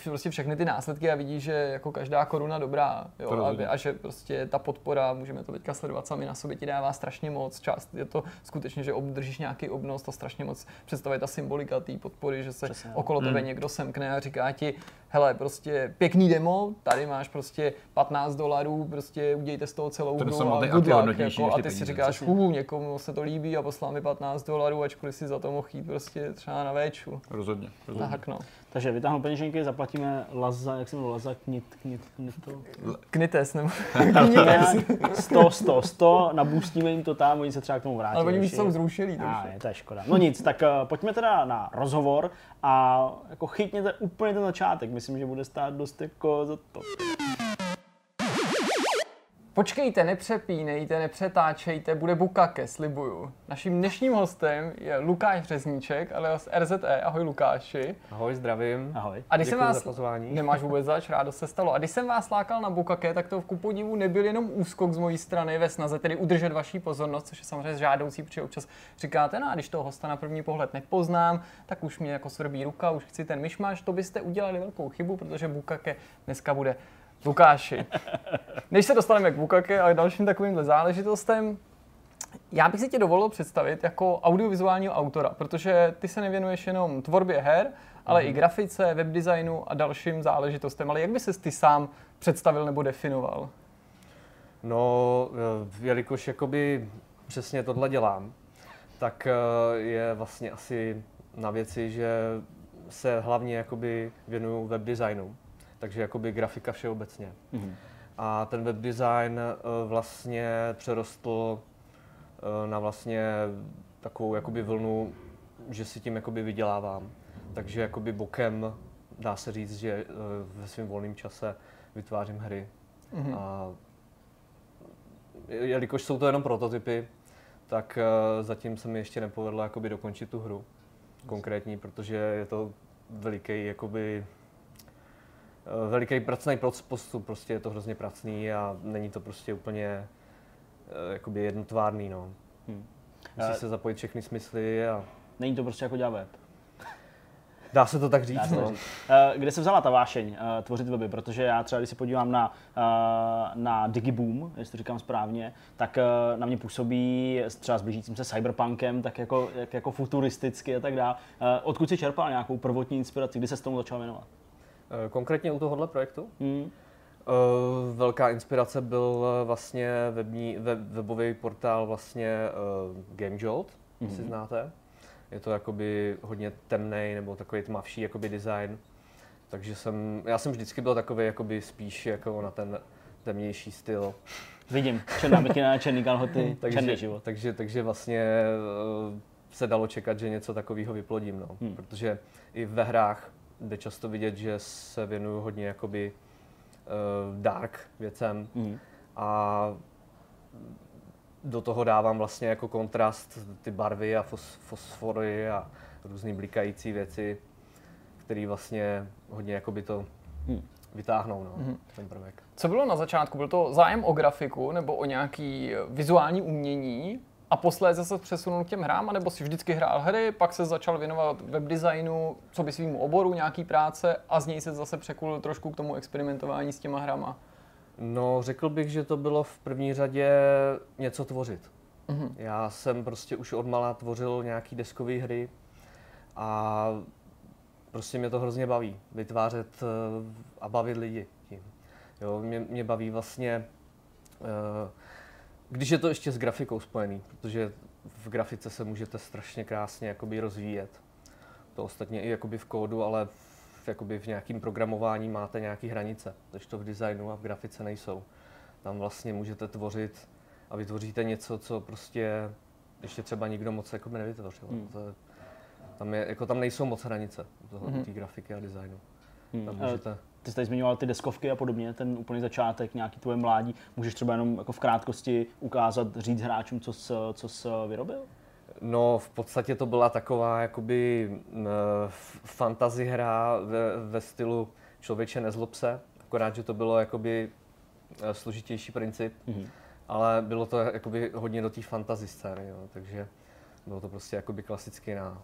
prostě všechny ty následky a vidíš, že jako každá koruna dobrá, jo, a že prostě ta podpora, můžeme to teďka sledovat sami na sobě, ti dává strašně moc, část je to skutečně, že obdržíš nějaký obnos, to strašně moc představuje ta symbolika té podpory, že se přesně okolo tebe někdo semkne a říká ti, hele, prostě pěkný demo, tady máš prostě $15, prostě udějte z toho celou hru a good luck, jako, a ty si říkáš, někomu se to líbí a poslal mi $15, ačkoliv si za to mohl jít prostě třeba na véču. Rozhodně. Tak no. Takže vytáhnu peněženky, zaplatíme Laza, jak se jmenuje Laza, Knites, nebo Knites. 100, nabůstíme jim to tam, oni se třeba k tomu vrátí. Ale oni jsou zrušili. To je škoda. No nic, tak pojďme teda na rozhovor a jako chytněte úplně ten začátek, myslím, že bude stát dost jako za to. Počkejte, nepřepínejte, nepřetáčejte, bude Bukake, slibuju. Naším dnešním hostem je Lukáš Řezníček, ale z RZE. Ahoj Lukáši. Ahoj, zdravím. Ahoj. A když jsem vás... Nemáš vůbec zač, rádo se stalo. A když jsem vás lákal na Bukake, tak to ku podivu nebyl jenom úskok z mojí strany ve snaze tedy udržet vaši pozornost, což je samozřejmě žádoucí, protože občas říkáte, no a když toho hosta na první pohled nepoznám, tak už mě jako svrbí ruka, už chci ten myšmaš, to byste udělali velkou chybu, protože Bukake dneska bude. Lukáši, než se dostaneme k Bukake a dalším takovýmhle záležitostem, já bych si tě dovolil představit jako audiovizuálního autora, protože ty se nevěnuješ jenom tvorbě her, ale i grafice, webdesignu a dalším záležitostem. Ale jak by ses ty sám představil nebo definoval? No, jelikož jakoby přesně tohle dělám, tak je vlastně asi na věci, že se hlavně jakoby věnuju webdesignu, takže jakoby grafika všeobecně. Mm-hmm. A ten webdesign vlastně přerostl na vlastně takovou jakoby vlnu, že si tím jakoby vydělávám. Takže jakoby bokem dá se říct, že ve svém volném čase vytvářím hry. Mm-hmm. A jelikož jsou to jenom prototypy, tak zatím se mi ještě nepovedlo jakoby dokončit tu hru konkrétní, protože je to veliký jakoby veliký pracný postup, prostě je to hrozně pracný a není to prostě úplně jakoby jednotvárný, no. Musí se zapojit všechny smysly a... Není to prostě jako dělat web. Dá se to tak říct, no. Kde se vzala ta vášeň tvořit weby? Protože já třeba, když se podívám na, na Digiboom, jestli to říkám správně, tak na mě působí třeba s blížícím se cyberpunkem, tak jako, jako futuristicky a tak dále. Odkud jsi čerpal nějakou prvotní inspiraci? Kdy se s tomu začal věnovat? Konkrétně u tohohle projektu? Velká inspirace byl vlastně webový portál vlastně GameJolt, jestli znáte. Je to jakoby hodně temnej nebo takový tmavší jakoby design. Takže já jsem vždycky byl takový jakoby spíš jako na ten temnější styl. Vidím, černá mikina, černý kalhoty, černý život. Takže vlastně se dalo čekat, že něco takového vyplodím, no. Protože i ve hrách jde často vidět, že se věnuju hodně jakoby dark věcem a do toho dávám vlastně jako kontrast ty barvy a fosfory a různý blikající věci, které vlastně hodně jakoby to vytáhnou, no, ten prvek. Co bylo na začátku? Byl to zájem o grafiku nebo o nějaký vizuální umění a posléze se přesunul k těm hrám, anebo si vždycky hrál hry, pak se začal věnovat webdesignu, co by svýmu oboru, nějaký práce a z něj se zase překulil trošku k tomu experimentování s těma hrama? No, řekl bych, že to bylo v první řadě něco tvořit. Já jsem prostě už od malá tvořil nějaký deskové hry a prostě mě to hrozně baví, vytvářet a bavit lidi tím. Jo, mě baví vlastně, když je to ještě s grafikou spojený, protože v grafice se můžete strašně krásně jakoby rozvíjet. To ostatně i jakoby v kódu, ale jakoby v nějakém programování máte nějaké hranice, takže to v designu a v grafice nejsou. Tam vlastně můžete tvořit a vytvoříte něco, co prostě ještě třeba nikdo moc jakoby nevytvořil. Tam nejsou moc hranice té grafiky a designu. Tam můžete... Ty jsi tady zmiňoval ty deskovky a podobně, ten úplný začátek, nějaký tvoje mládí. Můžeš třeba jenom jako v krátkosti ukázat, říct hráčům, co jsi vyrobil? No, v podstatě to byla taková jakoby fantasy hra ve stylu člověče nezlob se, akorát, že to bylo jakoby složitější princip, ale bylo to jakoby hodně do té fantasy scény, jo, takže bylo to prostě jakoby klasicky na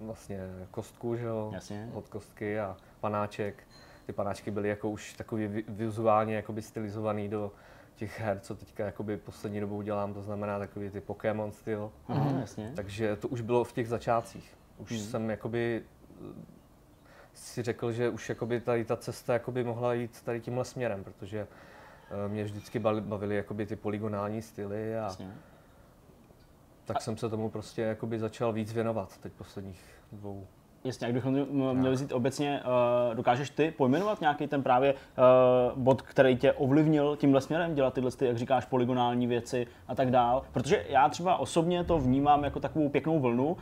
vlastně kostku, že jo, od kostky a panáček. Ty panáčky byly jako už takový vizuálně jakoby stylizovaný do těch her, co teďka jakoby poslední dobou dělám, to znamená takový ty Pokémon styl. Takže to už bylo v těch začátcích. Už jsem jakoby si řekl, že už jakoby tady ta cesta jakoby mohla jít tady tímhle směrem, protože mě vždycky bavily jakoby ty polygonální styly a tak jsem se tomu prostě jakoby začal víc věnovat teď posledních dvou. Jasně, jak bychom měli vzít obecně, dokážeš ty pojmenovat nějaký ten právě bod, který tě ovlivnil tímhle směrem, dělat tyhle, jak říkáš, polygonální věci a tak dál? Protože já třeba osobně to vnímám jako takovou pěknou vlnu,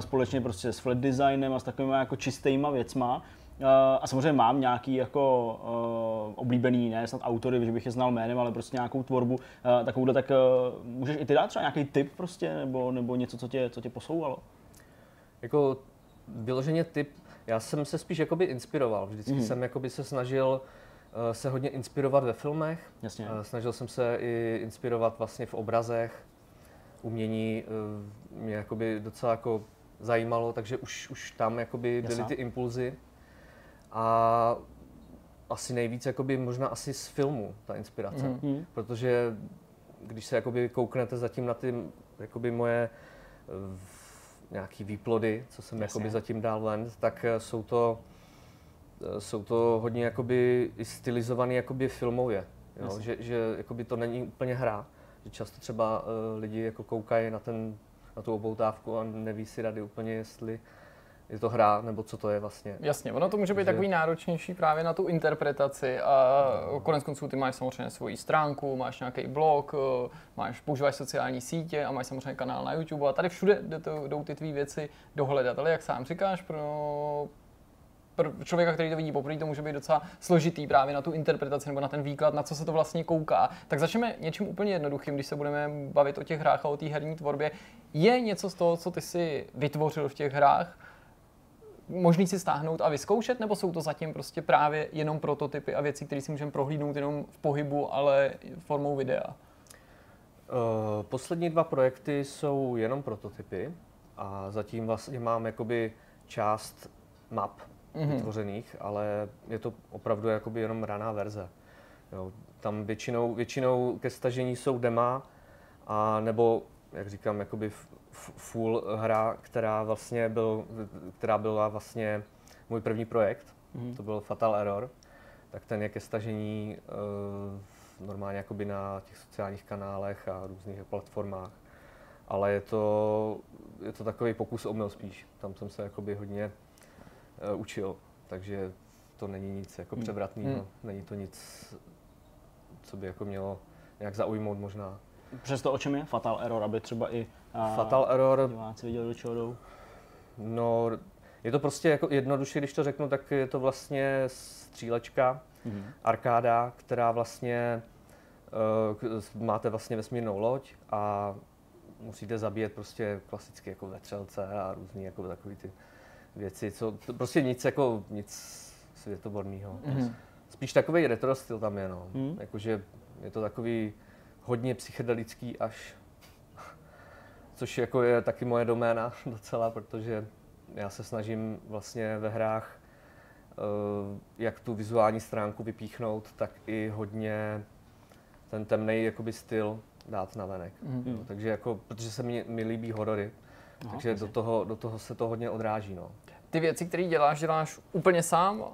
společně prostě s flat designem a s takovými jako čistýma věcma. A samozřejmě mám nějaký jako oblíbený, ne snad autory, že bych je znal jménem, ale prostě nějakou tvorbu takovouhle, tak můžeš i ty dát třeba nějaký tip prostě, nebo něco, co tě posouvalo? Jako vyloženě typ, já jsem se spíš jakoby inspiroval, vždycky jsem jakoby se snažil se hodně inspirovat ve filmech, snažil jsem se i inspirovat vlastně v obrazech, umění mě jakoby docela jako zajímalo, takže už tam jakoby byly ty impulzy a asi nejvíc jakoby možná asi z filmu ta inspirace, protože když se jakoby kouknete zatím na ty jakoby moje nějaký výplody, co jsem jakoby zatím dál ven, tak jsou to hodně jakoby stylizované jakoby filmově. Jo, že jakoby to není úplně hra, že často třeba lidi jako koukají na tu oboutávku a neví si rady úplně, jestli je to hra, nebo co to je vlastně. Jasně, ono to může být takový náročnější právě na tu interpretaci a konec konců ty máš samozřejmě svoji stránku, máš nějaký blog, máš, používáš sociální sítě a máš samozřejmě kanál na YouTube a tady všude jdou ty tvý věci dohledat, ale jak sám říkáš, pro člověka, který to vidí poprvé, to může být docela složitý právě na tu interpretaci nebo na ten výklad, na co se to vlastně kouká. Tak začneme něčím úplně jednoduchým, když se budeme bavit o těch hrách a o té herní tvorbě. Je něco z toho, co ty si vytvořil v těch hrách, možný si stáhnout a vyzkoušet, nebo jsou to zatím prostě právě jenom prototypy a věci, které si můžeme prohlídnout jenom v pohybu, ale formou videa? Poslední dva projekty jsou jenom prototypy a zatím vlastně mám jakoby část map vytvořených, ale je to opravdu jakoby jenom raná verze. Jo, tam většinou ke stažení jsou dema, a nebo, jak říkám, jakoby full hra, která byla vlastně můj první projekt, to byl Fatal Error, tak ten je ke stažení normálně jakoby na těch sociálních kanálech a různých platformách, ale je to takový pokus omyl spíš, tam jsem se jakoby hodně učil, takže to není nic jako převratného, není to nic, co by jako mělo nějak zaujmout možná. Přesto o čem je Fatal Error, aby třeba i Fatal Error diváci viděli, do čeho jdou? No, je to prostě jako jednoduše, když to řeknu, tak je to vlastně střílečka, arkáda, která vlastně máte vlastně vesmírnou loď a musíte zabíjet prostě klasicky jako vetřelce a různý jako takový ty věci, co prostě nic světoborného. Spíš takový retro styl tam je, no. Jakože je to takový hodně psychedelický až, což jako je taky moje doména docela, protože já se snažím vlastně ve hrách jak tu vizuální stránku vypíchnout, tak i hodně ten temnej jakoby styl dát navenek. No, takže jako, protože se mi líbí horory, takže do toho se to hodně odráží, no. Ty věci, které děláš úplně sám,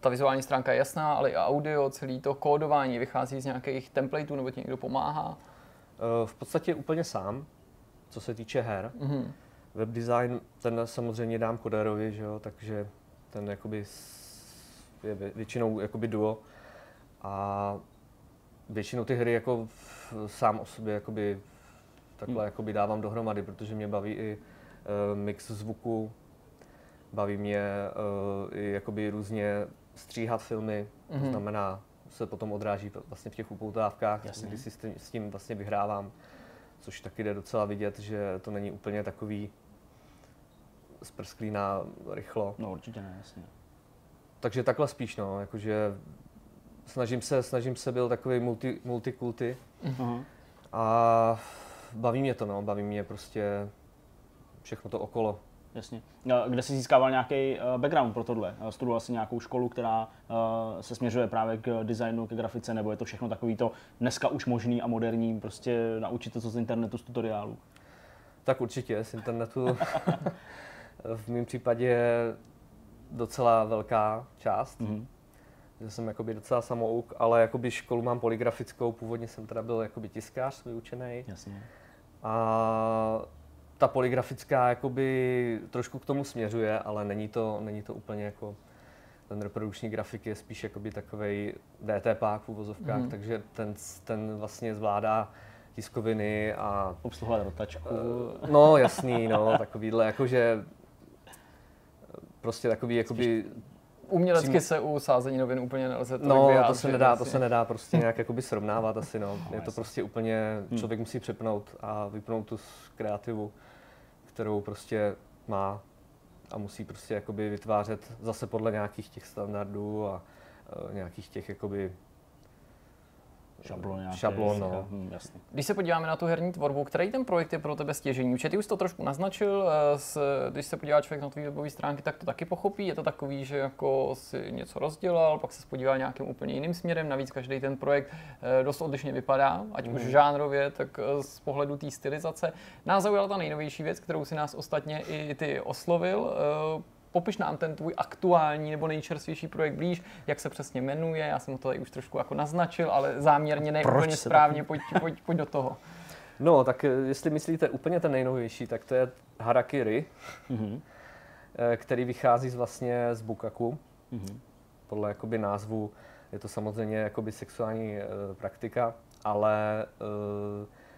ta vizuální stránka je jasná, ale i audio, celý to kódování vychází z nějakých templateů, nebo ti někdo pomáhá? V podstatě úplně sám, co se týče her. Webdesign, ten samozřejmě dám Kodarovi, že jo, takže ten jakoby je většinou jakoby duo. A většinou ty hry jako sám o sobě jakoby takhle jakoby dávám dohromady, protože mě baví i mix zvuku, baví mě i jakoby různě stříhat filmy, to znamená, se potom odráží vlastně v těch upoutávkách, kdy si s tím vlastně vyhrávám, což taky jde docela vidět, že to není úplně takový zprsklý na rychlo. No určitě ne, jasně. Takže takhle spíš, no, jakože snažím se byl takový multikulty a baví mě to, no, baví mě prostě všechno to okolo. Jasně. Kde jsi získával nějaký background pro tohle? Studoval jsi nějakou školu, která se směřuje právě k designu, k grafice, nebo je to všechno takový to dneska už možný a moderní, prostě naučit to co z internetu, z tutoriálu? Tak určitě, z internetu v mém případě docela velká část. Já jsem jakoby docela samouk, ale jakoby školu mám polygrafickou, původně jsem teda byl jakoby tiskář vyučený. Jasně. A ta polygrafická jakoby trošku k tomu směřuje, ale není to úplně jako ten reprodukční grafik je spíš jakoby takovej DTPák v uvozovkách, takže ten vlastně zvládá tiskoviny a obsluhovat rotačku. No jasný, no, takovýhle jakože prostě takový jakoby umělecky se u sázení novin úplně nelze to vyjádřit. No, to se nedá prostě nějak jakoby srovnávat asi, no. Je to prostě úplně, člověk musí přepnout a vypnout tu kreativu, kterou prostě má a musí prostě jakoby vytvářet zase podle nějakých těch standardů a nějakých těch jakoby šablon, no. Jasný. Když se podíváme na tu herní tvorbu, který ten projekt je pro tebe stěžejní? Ty už to trošku naznačil, když se podívá člověk na tvý webové stránky, tak to taky pochopí. Je to takový, že jako si něco rozdělal, pak se podívá nějakým úplně jiným směrem, navíc každý ten projekt dost odlišně vypadá, ať už žánrově, tak z pohledu té stylizace. Nás zaujala ta nejnovější věc, kterou si nás ostatně i ty oslovil, popiš nám ten tvůj aktuální nebo nejčerstvější projekt blíž, jak se přesně jmenuje, já jsem to tady už trošku jako naznačil, ale záměrně ne úplně správně, pojď do toho. No, tak jestli myslíte úplně ten nejnovější, tak to je Harakiri, který vychází vlastně z Bukaku. Podle jakoby názvu je to samozřejmě jakoby sexuální praktika, ale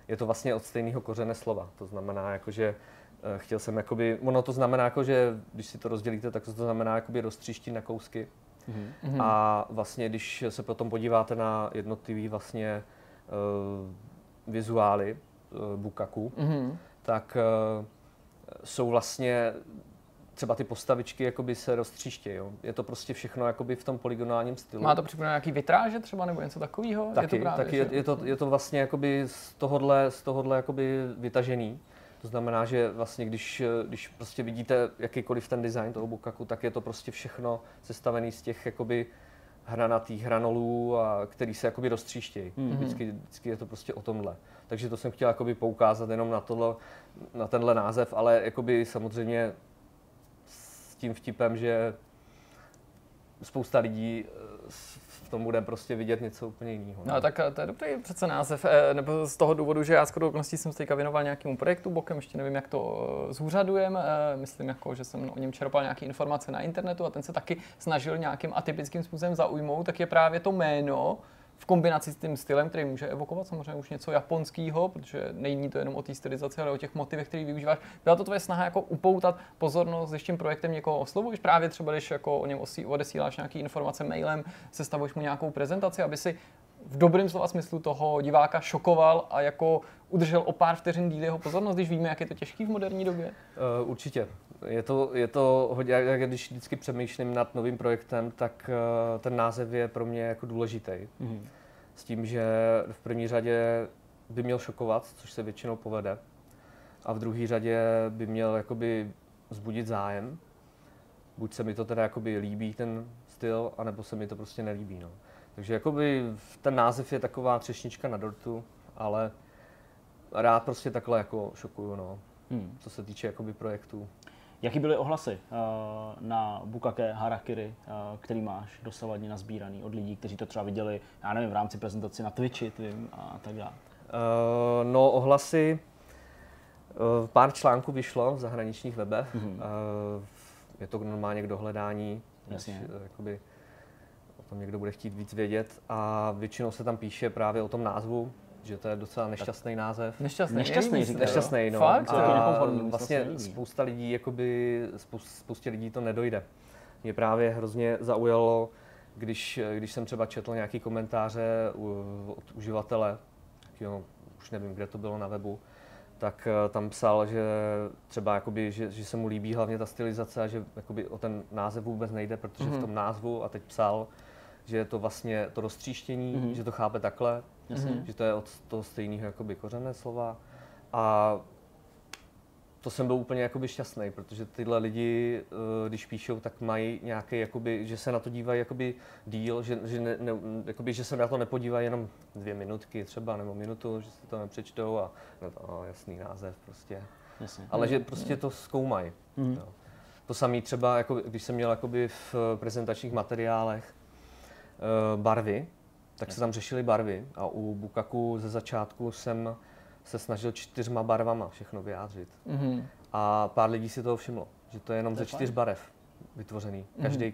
je to vlastně od stejného kořene slova. To znamená, jakože chtěl jsem jakoby, ono to znamená, jakože když si to rozdělíte, tak to znamená jakoby roztříštit na kousky. A vlastně, když se potom podíváte na jednotlivý vlastně vizuály Bukaku, tak jsou vlastně třeba ty postavičky jakoby se roztříštějí. Je to prostě všechno jakoby v tom polygonálním stylu. Má to připomíná nějaký vitráže třeba nebo něco takového? Je to vlastně jakoby z tohohle jakoby vytažený. To znamená, že vlastně když prostě vidíte jakýkoliv ten design toho Bukaku, tak je to prostě všechno sestavený z těch jakoby hranatých hranolů, a který se jakoby roztříštějí. Vždycky je to prostě o tomhle. Takže to jsem chtěl jakoby poukázat jenom na tenhle název, ale jakoby samozřejmě s tím vtipem, že spousta lidí v tom bude prostě vidět něco úplně jiného. No tak to je dobrý přece název, nebo z toho důvodu, že já skoro okolností jsem se teďka věnoval nějakému projektu bokem, ještě nevím, jak to zúřadujeme, myslím, jako, že jsem o něm čerpal nějaké informace na internetu a ten se taky snažil nějakým atypickým způsobem zaujmout, tak je právě to jméno v kombinaci s tím stylem, který může evokovat samozřejmě už něco japonského, protože není to jenom o té stylizaci, ale o těch motivech, který využíváš. Byla to tvoje snaha jako upoutat pozornost, když tím projektem někoho oslovuješ, právě třeba když jako o něm odesíláš nějaké informace mailem, sestavuješ mu nějakou prezentaci, aby si v dobrém slova smyslu toho diváka šokoval a jako udržel o pár vteřin díl jeho pozornost, když víme, jak je to těžký v moderní době? Určitě. Je to hodně, jak když vždycky přemýšlím nad novým projektem, tak ten název je pro mě jako důležitý. S tím, že v první řadě by měl šokovat, což se většinou povede, a v druhý řadě by měl jakoby vzbudit zájem. Buď se mi to teda jakoby líbí ten styl, anebo se mi to prostě nelíbí. No. Takže jakoby ten název je taková třešnička na dortu, ale rád prostě takhle jako šokuju, no, co se týče jakoby projektů. Jaký byly ohlasy na Bukake Harakiri, který máš dosavadně nazbíraný od lidí, kteří to třeba viděli, já nevím, v rámci prezentaci na Twitchi tvým a tak dále? No, ohlasy, pár článků vyšlo v zahraničních webech, je to normálně k dohledání, jasně. Jakoby o tom někdo bude chtít víc vědět a většinou se tam píše právě o tom názvu, že to je docela nešťastný název. Nešťastný, no. Fakt? A vlastně spoustě lidí to nedojde. Mě právě hrozně zaujalo, když jsem třeba četl nějaký komentáře od uživatele, jo, už nevím, kde to bylo na webu, tak tam psal, že třeba jakoby, že se mu líbí hlavně ta stylizace a že jakoby o ten název vůbec nejde, protože v tom názvu, a teď psal, že je to vlastně to roztříštění, že to chápe takhle, že to je od toho stejného jakoby kořené slova. A to jsem byl úplně jakoby šťastný, protože tyhle lidi, když píšou, tak mají nějaký jakoby, že se na to dívají jakoby díl, že jakoby, že se na to nepodívají jenom 2 minutky třeba nebo minutu, že si to nepřečtou a no, jasný název prostě. Jasně. Ale že prostě to zkoumají. No. To samé třeba, jako, když jsem měl jakoby v prezentačních materiálech barvy, tak se tam řešily barvy a u Bukaku ze začátku jsem se snažil 4 barvama všechno vyjádřit. A pár lidí si toho všimlo, že to je jenom ze 4 barev vytvořený.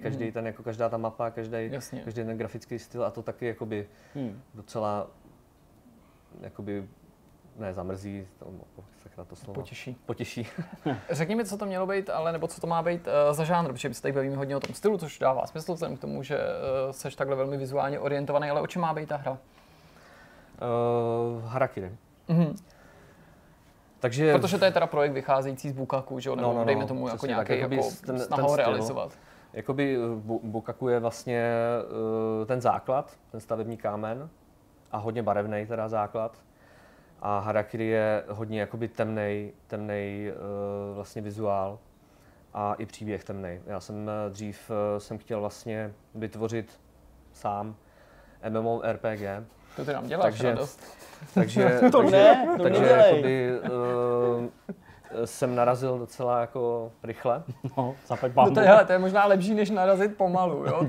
Každý ten, jako každá ta mapa, každý ten grafický styl a to taky jakoby docela jakoby zamrzí, sakra to slovo. Potěší. Řekni mi, co to mělo být, nebo co to má být za žánr, protože my se tady bavíme hodně o tom stylu, což dává smysl vzhledem k tomu, že seš takhle velmi vizuálně orientovaný, ale o čem má být ta hra? Harakiri. Takže... Protože to je teda projekt vycházející z Bukaku, že jo? Nebo dejme tomu jako nějaký jako snaha ho realizovat. Jakoby Bukaku je vlastně ten základ, ten stavební kámen a hodně barevný teda základ. A Harakiri je hodně jakoby temnej vlastně vizuál a i příběh temnej. Já jsem dřív jsem chtěl vlastně vytvořit sám MMORPG. To ty nám děláš radost. Takže to ne, to nedělej. Jakoby, jsem narazil docela jako rychle. No, to je možná lepší, než narazit pomalu, jo?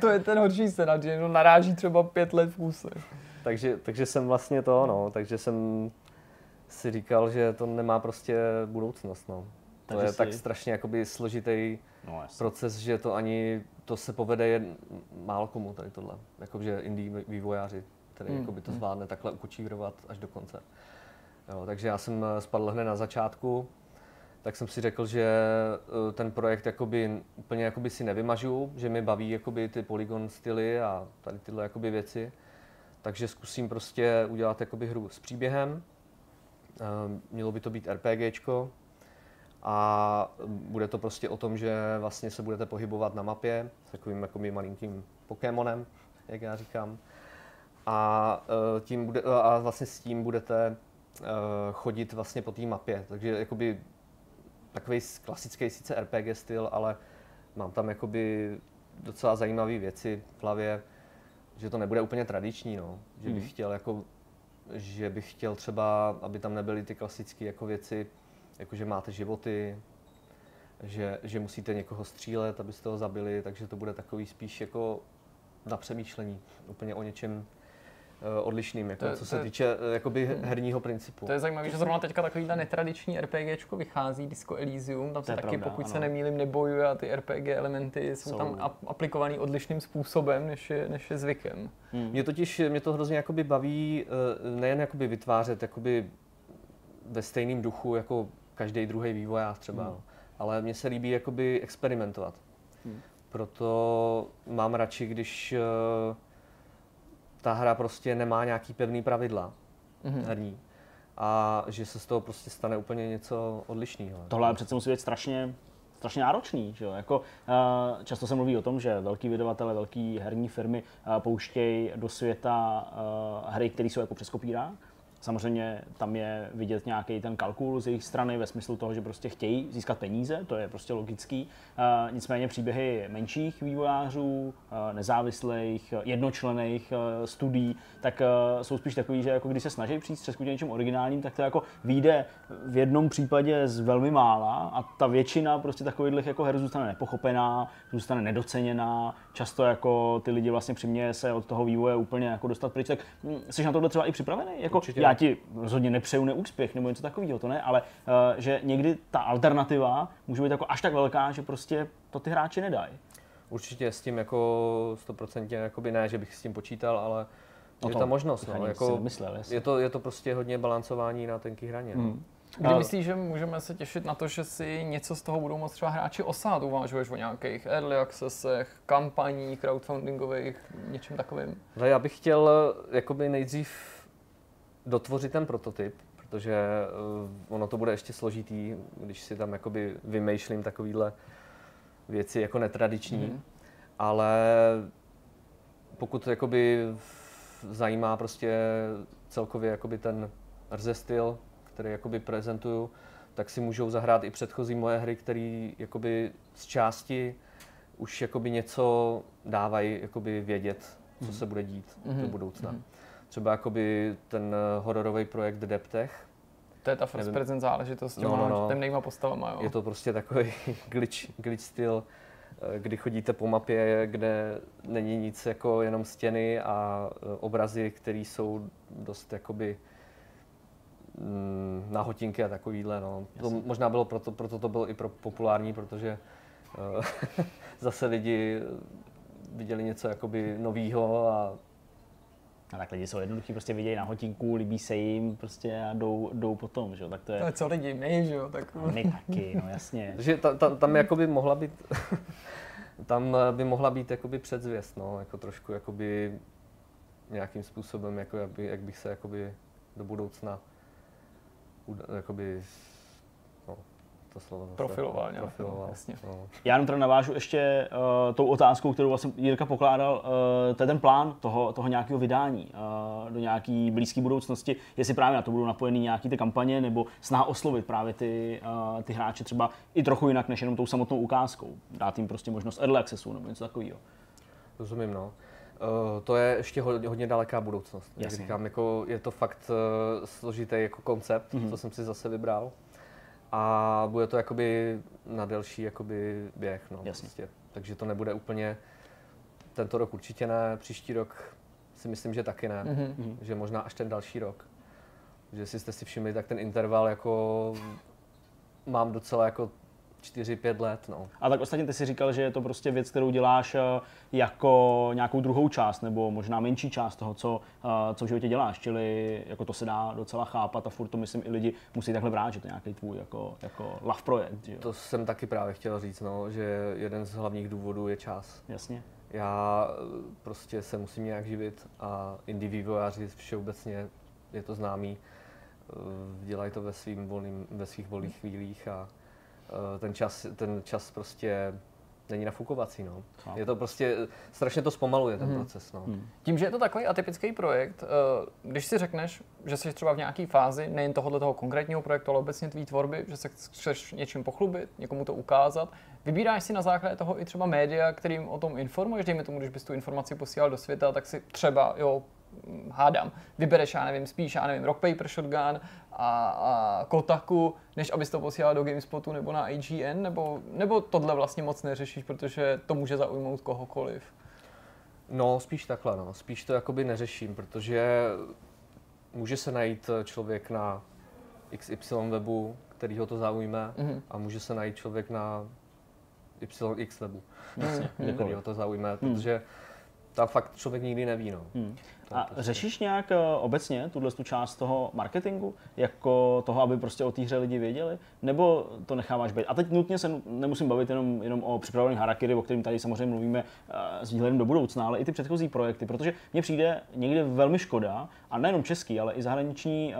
To je ten horší scénář, že někdo naráží třeba 5 let v kuse. Takže jsem vlastně to, no, takže jsem si říkal, že to nemá prostě budoucnost, no. To je tak strašně jakoby složitý proces, že to ani, to se povede jen málo komu tady tohle. Jakože indie vývojáři, který jakoby to zvládne takhle ukočírovat až do konce. Jo, takže já jsem spadl hned na začátku, tak jsem si řekl, že ten projekt jakoby, úplně jakoby si nevymažu, že mi baví jakoby ty polygon styly a tady tyhle jakoby věci. Takže zkusím prostě udělat jakoby hru s příběhem. Mělo by to být RPGčko a bude to prostě o tom, že vlastně se budete pohybovat na mapě s takovým jakoby malinkým Pokémonem, jak já říkám. A vlastně s tím budete chodit vlastně po té mapě, takže jakoby takový klasický sice RPG styl, ale mám tam jakoby docela zajímavé věci v hlavě, že to nebude úplně tradiční, no. Že bych chtěl jako, že bych chtěl třeba, aby tam nebyly ty klasické jako věci, jako že máte životy, že musíte někoho střílet, abyste ho zabili, takže to bude takový spíš jako na přemýšlení, úplně o něčem odlišným, jako, co se týče jakoby herního principu. To je zajímavé, že zrovna teďka takovýhle netradiční RPGčko vychází, Disco Elysium, tam se taky, pravda, pokud ano. se nemýlím, nebojuje a ty RPG elementy jsou tam aplikovaný odlišným způsobem, než je zvykem. Mě to hrozně jakoby baví nejen jakoby vytvářet jakoby ve stejném duchu jako každý druhý vývojář třeba, ale mně se líbí jakoby experimentovat. Proto mám radši, když ta hra prostě nemá nějaký pevný pravidla herní a že se z toho prostě stane úplně něco odlišného. Tohle přece musí být strašně náročný, že jo? Jako, často se mluví o tom, že velký vydavatele, velký herní firmy pouštějí do světa hry, které jsou jako přes kopírák. Samozřejmě tam je vidět nějaký ten kalkul z jejich strany ve smyslu toho, že prostě chtějí získat peníze, to je prostě logický. Nicméně příběhy menších vývojářů, nezávislých, jednočlenných studií, tak jsou spíš takový, že jako když se snaží přijít přes k něčem originálním, tak to jako vyjde v jednom případě z velmi mála a ta většina prostě takových jako her zůstane nepochopená, zůstane nedoceněná, často jako ty lidi vlastně přiměje se od toho vývoje úplně jako dostat pryč, tak jsi na tohle třeba i připravený? Jako, já ti rozhodně nepřeju neúspěch nebo něco takového, to ne, ale že někdy ta alternativa může být jako až tak velká, že prostě to ty hráči nedají. Určitě s tím jako 100% jakoby ne, že bych s tím počítal, ale je ta možnost. No, jako, nemyslel, je to prostě hodně balancování na tenké hraně. Kdy myslíš, že můžeme se těšit na to, že si něco z toho budou moct třeba hráči osát? Uvažuješ o nějakých early accessech, kampaních, crowdfundingových, něčem takovým? Já bych chtěl jakoby nejdřív dotvořit ten prototyp, protože ono to bude ještě složitý, když si tam jakoby vymýšlím takovýhle věci jako netradiční, ale pokud jakoby zajímá prostě celkově jakoby ten rze styl, který jakoby prezentuju, tak si můžou zahrát i předchozí moje hry, které jakoby z části už jakoby něco dávají jakoby vědět, co se bude dít do budoucna. Třeba jakoby ten hororový projekt Deptech. To je ta first person záležitost s těma temnejma postavama, jo? Je to prostě takový glitch styl, kdy chodíte po mapě, kde není nic, jako jenom stěny a obrazy, které jsou dost jakoby nahotinky a takovýhle, no. To možná bylo proto to bylo i populární, protože zase lidi viděli něco jakoby novýho a tak lidi jsou jednoduchý, prostě vidějí na hotinku, líbí se jim prostě a jdou potom, že jo, tak to je... To je co lidi my, že jo, tak... My taky, no jasně. Takže tam jakoby mohla být... Tam by mohla být jakoby předzvěst, no, jako trošku jakoby... Nějakým způsobem, jako jak bych se jakoby do budoucna... Jakoby... Profiloval, jasně. No. Já jenom teda navážu ještě tou otázkou, kterou vlastně Jirka pokládal, to je ten plán toho nějakého vydání do nějaké blízké budoucnosti, jestli právě na to budou napojeny nějaké ty kampaně nebo snaha oslovit právě ty hráče třeba i trochu jinak než jenom tou samotnou ukázkou. Dát jim prostě možnost early accessu nebo něco takového. Rozumím, no. To je ještě hodně daleká budoucnost. Jak říkám, jako je to fakt složitý jako koncept, co jsem si zase vybral. A bude to jakoby na delší jakoby běh, no, prostě. Takže to nebude úplně tento rok určitě ne, příští rok si myslím, že taky ne, že možná až ten další rok. Že si jste si všimli, tak ten interval jako mám docela jako 4-5 let, no. A tak ostatně ty si říkal, že je to prostě věc, kterou děláš jako nějakou druhou část, nebo možná menší část toho, co v životě děláš, čili jako to se dá docela chápat a furt to myslím i lidi musí takhle brát, že to je nějaký tvůj jako love projekt, že jo? To jsem taky právě chtěl říct, no, že jeden z hlavních důvodů je čas. Jasně. Já prostě se musím nějak živit a indie vývojáři všeobecně, je to známý, dělají to ve svých volných chvílích a ten čas prostě není nafukovací, no. Je to prostě, strašně to zpomaluje ten proces, no. Tím, že je to takový atypický projekt, když si řekneš, že jsi třeba v nějaké fázi, nejen tohoto konkrétního projektu, ale obecně tvý tvorby, že se chceš něčím pochlubit, někomu to ukázat, vybíráš si na základě toho i třeba média, kterým o tom informuješ, dejme tomu, když bys tu informaci posílal do světa, tak si třeba, jo, hádám, vybereš, já nevím, Rock Paper Shotgun a Kotaku, než abys to posílal do GameSpotu nebo na IGN, nebo tohle vlastně moc neřešíš, protože to může zaujmout kohokoliv? No, spíš takhle, no. Spíš to jakoby neřeším, protože může se najít člověk na XY webu, který ho to zaujme, a může se najít člověk na YX webu, který ho to zaujme, protože tam fakt člověk nikdy neví, no. A řešíš nějak obecně tuhle tu část toho marketingu, jako toho, aby prostě o té hře lidi věděli, nebo to necháváš být? A teď nutně se nemusím bavit jenom o připravovaném Harakiri, o kterém tady samozřejmě mluvíme s výhledem do budoucna, ale i ty předchozí projekty, protože mně přijde někdy velmi škoda, a nejenom český, ale i zahraniční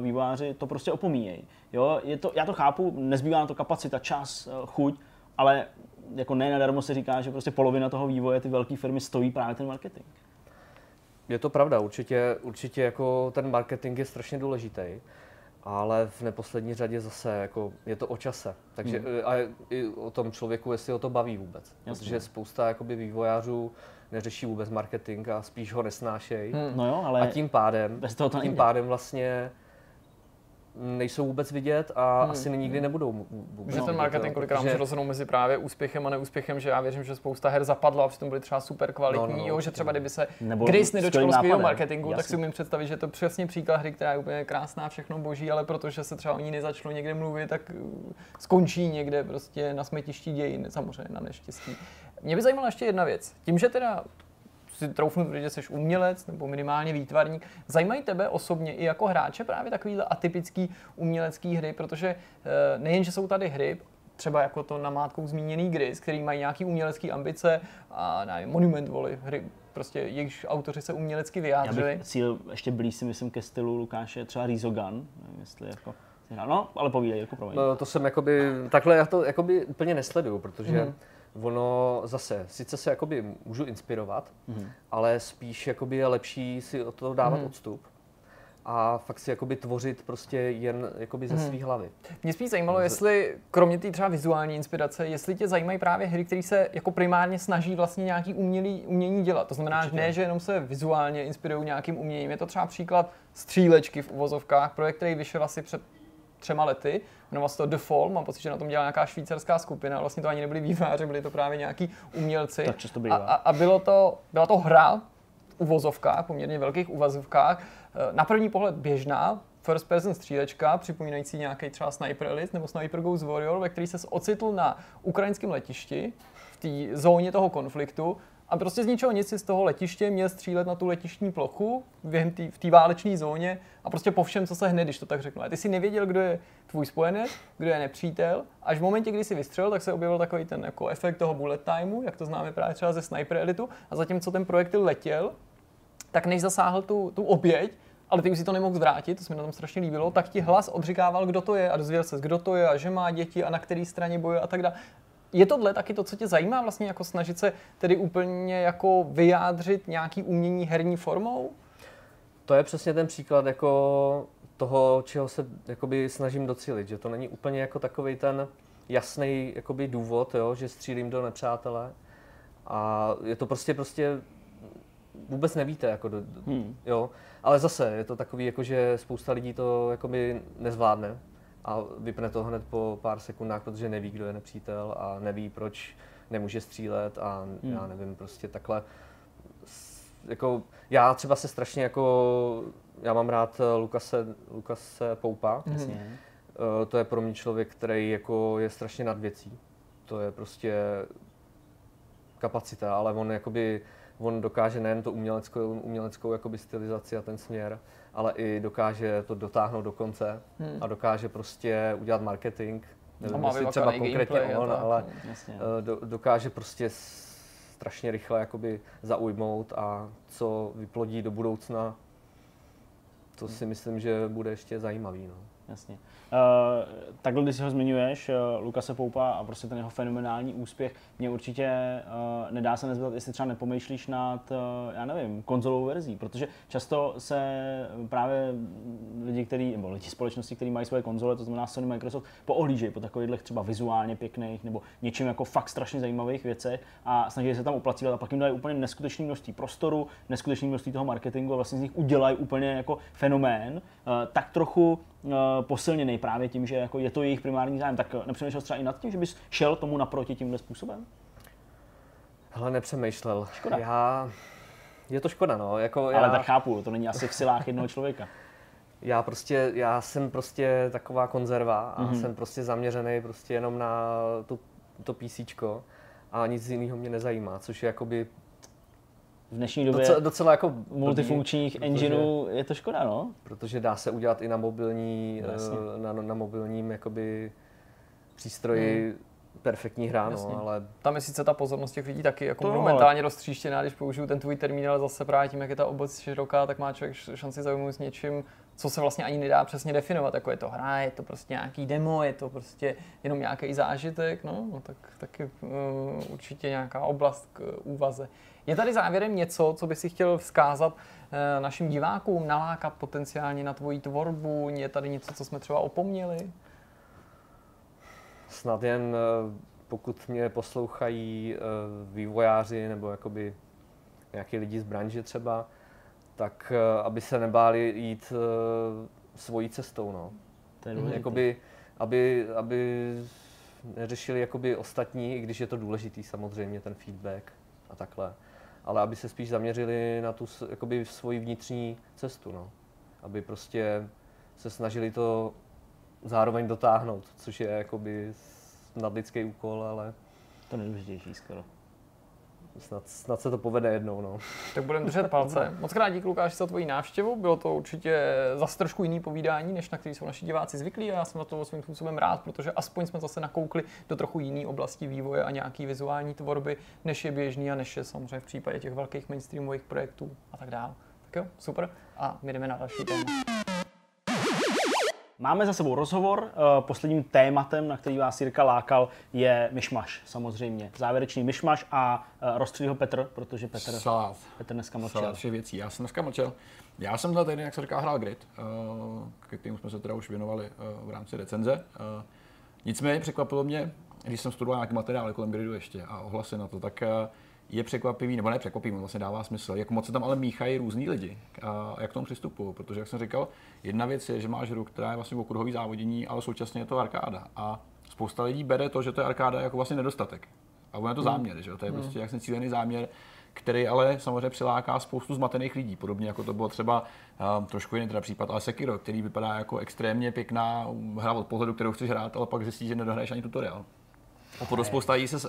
vývojáři to prostě opomíjejí. Jo, já to chápu, nezbývá na to kapacita, čas, chuť, ale jako ne nadarmo se říká, že prostě polovina toho vývoje ty velké firmy stojí právě ten marketing. Je to pravda, určitě jako ten marketing je strašně důležitý, ale v neposlední řadě zase jako je to o čase. Takže a i o tom člověku, jestli ho to baví vůbec. Jasně. Protože spousta jakoby vývojářů neřeší vůbec marketing a spíš ho nesnášejí. No jo, ale a tím pádem vlastně nejsou vůbec vidět a asi nikdy nebudou. Že ten marketing kolikrát může rozhodnout mezi právě úspěchem a neúspěchem, že já věřím, že spousta her zapadla a přitom byly třeba super kvalitní, no, že třeba kdyby se Gris nedočkal skvělého marketingu, tak si umím představit, že to přesně příklad hry, která je úplně krásná, všechno boží, ale protože se třeba o ní nezačalo někde mluvit, tak skončí někde prostě na smetišti dějin, samozřejmě na neštěstí. Mě by zajímala ještě jedna věc. Tím, že teda si troufnu, protože jsi umělec nebo minimálně výtvarník. Zajímají tebe osobně i jako hráče právě takovýhle atypický umělecký hry, protože nejen, že jsou tady hry, třeba jako to namátkou zmíněný Gris, který mají nějaký umělecký ambice a nevím, Monument Valley, hry, prostě jejichž autoři se umělecky vyjádřili. Já bych cíl ještě blíž si myslím ke stylu Lukáše, třeba Rizogan, nevím jestli jako... No, ale povídej, jako promiň. No, to jsem jakoby, takhle já to jakoby úplně nesleduju, protože ono zase, sice se jakoby můžu inspirovat, ale spíš jakoby je lepší si od toho dávat odstup a fakt si jakoby tvořit prostě jen jakoby ze svý hlavy. Mě spíš zajímalo, jestli kromě té třeba vizuální inspirace, jestli tě zajímají právě hry, které se jako primárně snaží vlastně nějaký umění dělat. To znamená, že ne, že jenom se vizuálně inspirují nějakým uměním. Je to třeba příklad střílečky v uvozovkách, projekt, který vyšel asi před 3 lety, jmenoval se to The Fall, mám pocit, že na tom dělala nějaká švýcarská skupina, vlastně to ani nebyli vývojáři, byli to právě nějaký umělci. Tak často bývá. A byla to hra v uvozovkách, poměrně velkých uvozovkách, na první pohled běžná, first person střílečka, připomínající nějaký třeba Sniper Elite nebo Sniper Ghost Warrior, ve který se ocitl na ukrajinském letišti, v té zóně toho konfliktu, a prostě z ničeho nic si z toho letiště měl střílet na tu letištní plochu v té válečné zóně a prostě po všem, co se hned, když to tak řeknu. A ty si nevěděl, kdo je tvůj spojenec, kdo je nepřítel. Až v momentě, kdy si vystřelil, tak se objevil takový ten jako efekt toho bullet timeu, jak to známe právě třeba ze Sniper Elitu. A zatímco ten projektil letěl, tak než zasáhl tu oběť, ale ty už si to nemohl zvrátit, to se mi na tom strašně líbilo, tak ti hlas odříkával, kdo to je, a dozvěděl ses, kdo to je a že má děti a na které straně bojuje a tak dále. Je tohle taky to, co tě zajímá, vlastně jako snažit se tedy úplně jako vyjádřit nějaký umění herní formou? To je přesně ten příklad jako toho, čeho se jakoby snažím docílit, že to není úplně jako takovej ten jasný jakoby důvod, jo, že střílím do nepřátele a je to prostě vůbec nevíte, jako jo. Ale zase je to takový, jako, že spousta lidí to jakoby nezvládne a vypne to hned po pár sekundách, protože neví, kdo je nepřítel a neví, proč nemůže střílet a já nevím, prostě takhle. Jako, já třeba se strašně jako, já mám rád Lukase Poupa. Jasně. To je pro mě člověk, který jako je strašně nad věcí. To je prostě kapacita, ale on jakoby, on dokáže nejen tu uměleckou jakoby stylizaci a ten směr, ale i dokáže to dotáhnout do konce a dokáže prostě udělat marketing. Nevím, jestli třeba konkrétně on, ale dokáže prostě strašně rychle jakoby zaujmout a co vyplodí do budoucna, to si myslím, že bude ještě zajímavý. No. Jasně. Takhle, když si ho zmiňuješ, Lukase Poupa a prostě ten jeho fenomenální úspěch, mě určitě nedá se nezbyt, jestli třeba nepomýšlíš nad, já nevím, konzolovou verzí, protože často se právě lidi, nebo lidi společnosti, kteří mají svoje konzole, to znamená Sony, Microsoft, poohlížejí po takových třeba vizuálně pěkných nebo něčím jako fakt strašně zajímavých věcech a snaží se tam uplacívat a pak jim dají úplně neskutečné množství prostoru, neskutečné množství toho marketingu a vlastně z nich udělají úplně jako fenomén, tak trochu posilněný právě tím, že jako je to jejich primární zájem, tak nepřemýšlel třeba i nad tím, že bys šel tomu naproti tímhle způsobem? Hele, nepřemýšlel. Škoda. Je to škoda, no. Ale tak chápu, to není asi v silách jednoho člověka. Já jsem prostě taková konzerva a jsem prostě zaměřený prostě jenom na to PCčko a nic jiného mě nezajímá, což je jakoby v dnešní době docela jako multifunkčních engineů je to škoda, no? Protože dá se udělat i na mobilní, na mobilním jakoby přístroji perfektní hra, no, ale tam je sice ta pozornost těch lidí taky jako momentálně roztříštěná, když použiju ten tvůj termín, ale zase právě tím, jak je ta obec široká, tak má člověk šanci zaujmout s něčím, co se vlastně ani nedá přesně definovat, jako je to hra, je to prostě nějaký demo, je to prostě jenom nějaký zážitek, no tak taky určitě nějaká oblast k úvaze. Je tady závěrem něco, co by si chtěl vzkázat našim divákům, nalákat potenciálně na tvoji tvorbu? Je tady něco, co jsme třeba opomněli? Snad jen pokud mě poslouchají vývojáři nebo jakoby nějaký lidi z branže třeba, tak aby se nebáli jít svojí cestou, no. Jakoby, aby neřešili jakoby ostatní, i když je to důležitý samozřejmě ten feedback a takhle, ale aby se spíš zaměřili na tu jakoby svoji vnitřní cestu, no. Aby prostě se snažili to zároveň dotáhnout, což je jakoby nadlidský úkol, ale to nejdůležitější skoro. Snad se to povede jednou, no. Tak budeme držet palce. Moc krát díky, Lukáši, za tvoji návštěvu. Bylo to určitě zase trošku jiný povídání, než na který jsou naši diváci zvyklí a já jsem na to svým způsobem rád, protože aspoň jsme zase nakoukli do trochu jiné oblasti vývoje a nějaký vizuální tvorby, než je běžný a než je samozřejmě v případě těch velkých mainstreamových projektů a tak dále. Tak jo, super. A my jdeme na další téma. Máme za sebou rozhovor. Posledním tématem, na který vás Jirka lákal, je myšmaš, samozřejmě. Závěrečný myšmaš a rozstřílí ho Petr, protože Petr dneska mlčel. Věcí. Já jsem dneska mlčel. Já jsem za týden, jak se říká, hrál Grid, ke kterému jsme se teda už věnovali v rámci recenze. Nicméně překvapilo mě, když jsem studoval nějaký materiál kolem Gridu ještě a ohlasy na to, tak je překvapivý, nebo ne překvapivý, vlastně dává smysl, jak moc se tam ale míchají různý lidi a jak k tomu přistupují, protože jak jsem říkal, jedna věc je, že máš hru, která je vlastně okruhový závodění, ale současně je to arkáda a spousta lidí bere to, že to je arkáda jako vlastně nedostatek a on je to záměr, že to je prostě jak necílený záměr, který ale samozřejmě přiláká spoustu zmatených lidí, podobně jako to bylo třeba trošku jiný teda případ, ale Sekiro, který vypadá jako extrémně pěkná hra od pohledu, kterou chceš hrát, ale pak zjistíš, že nedohraješ ani tutoriál. A podle spousta jí se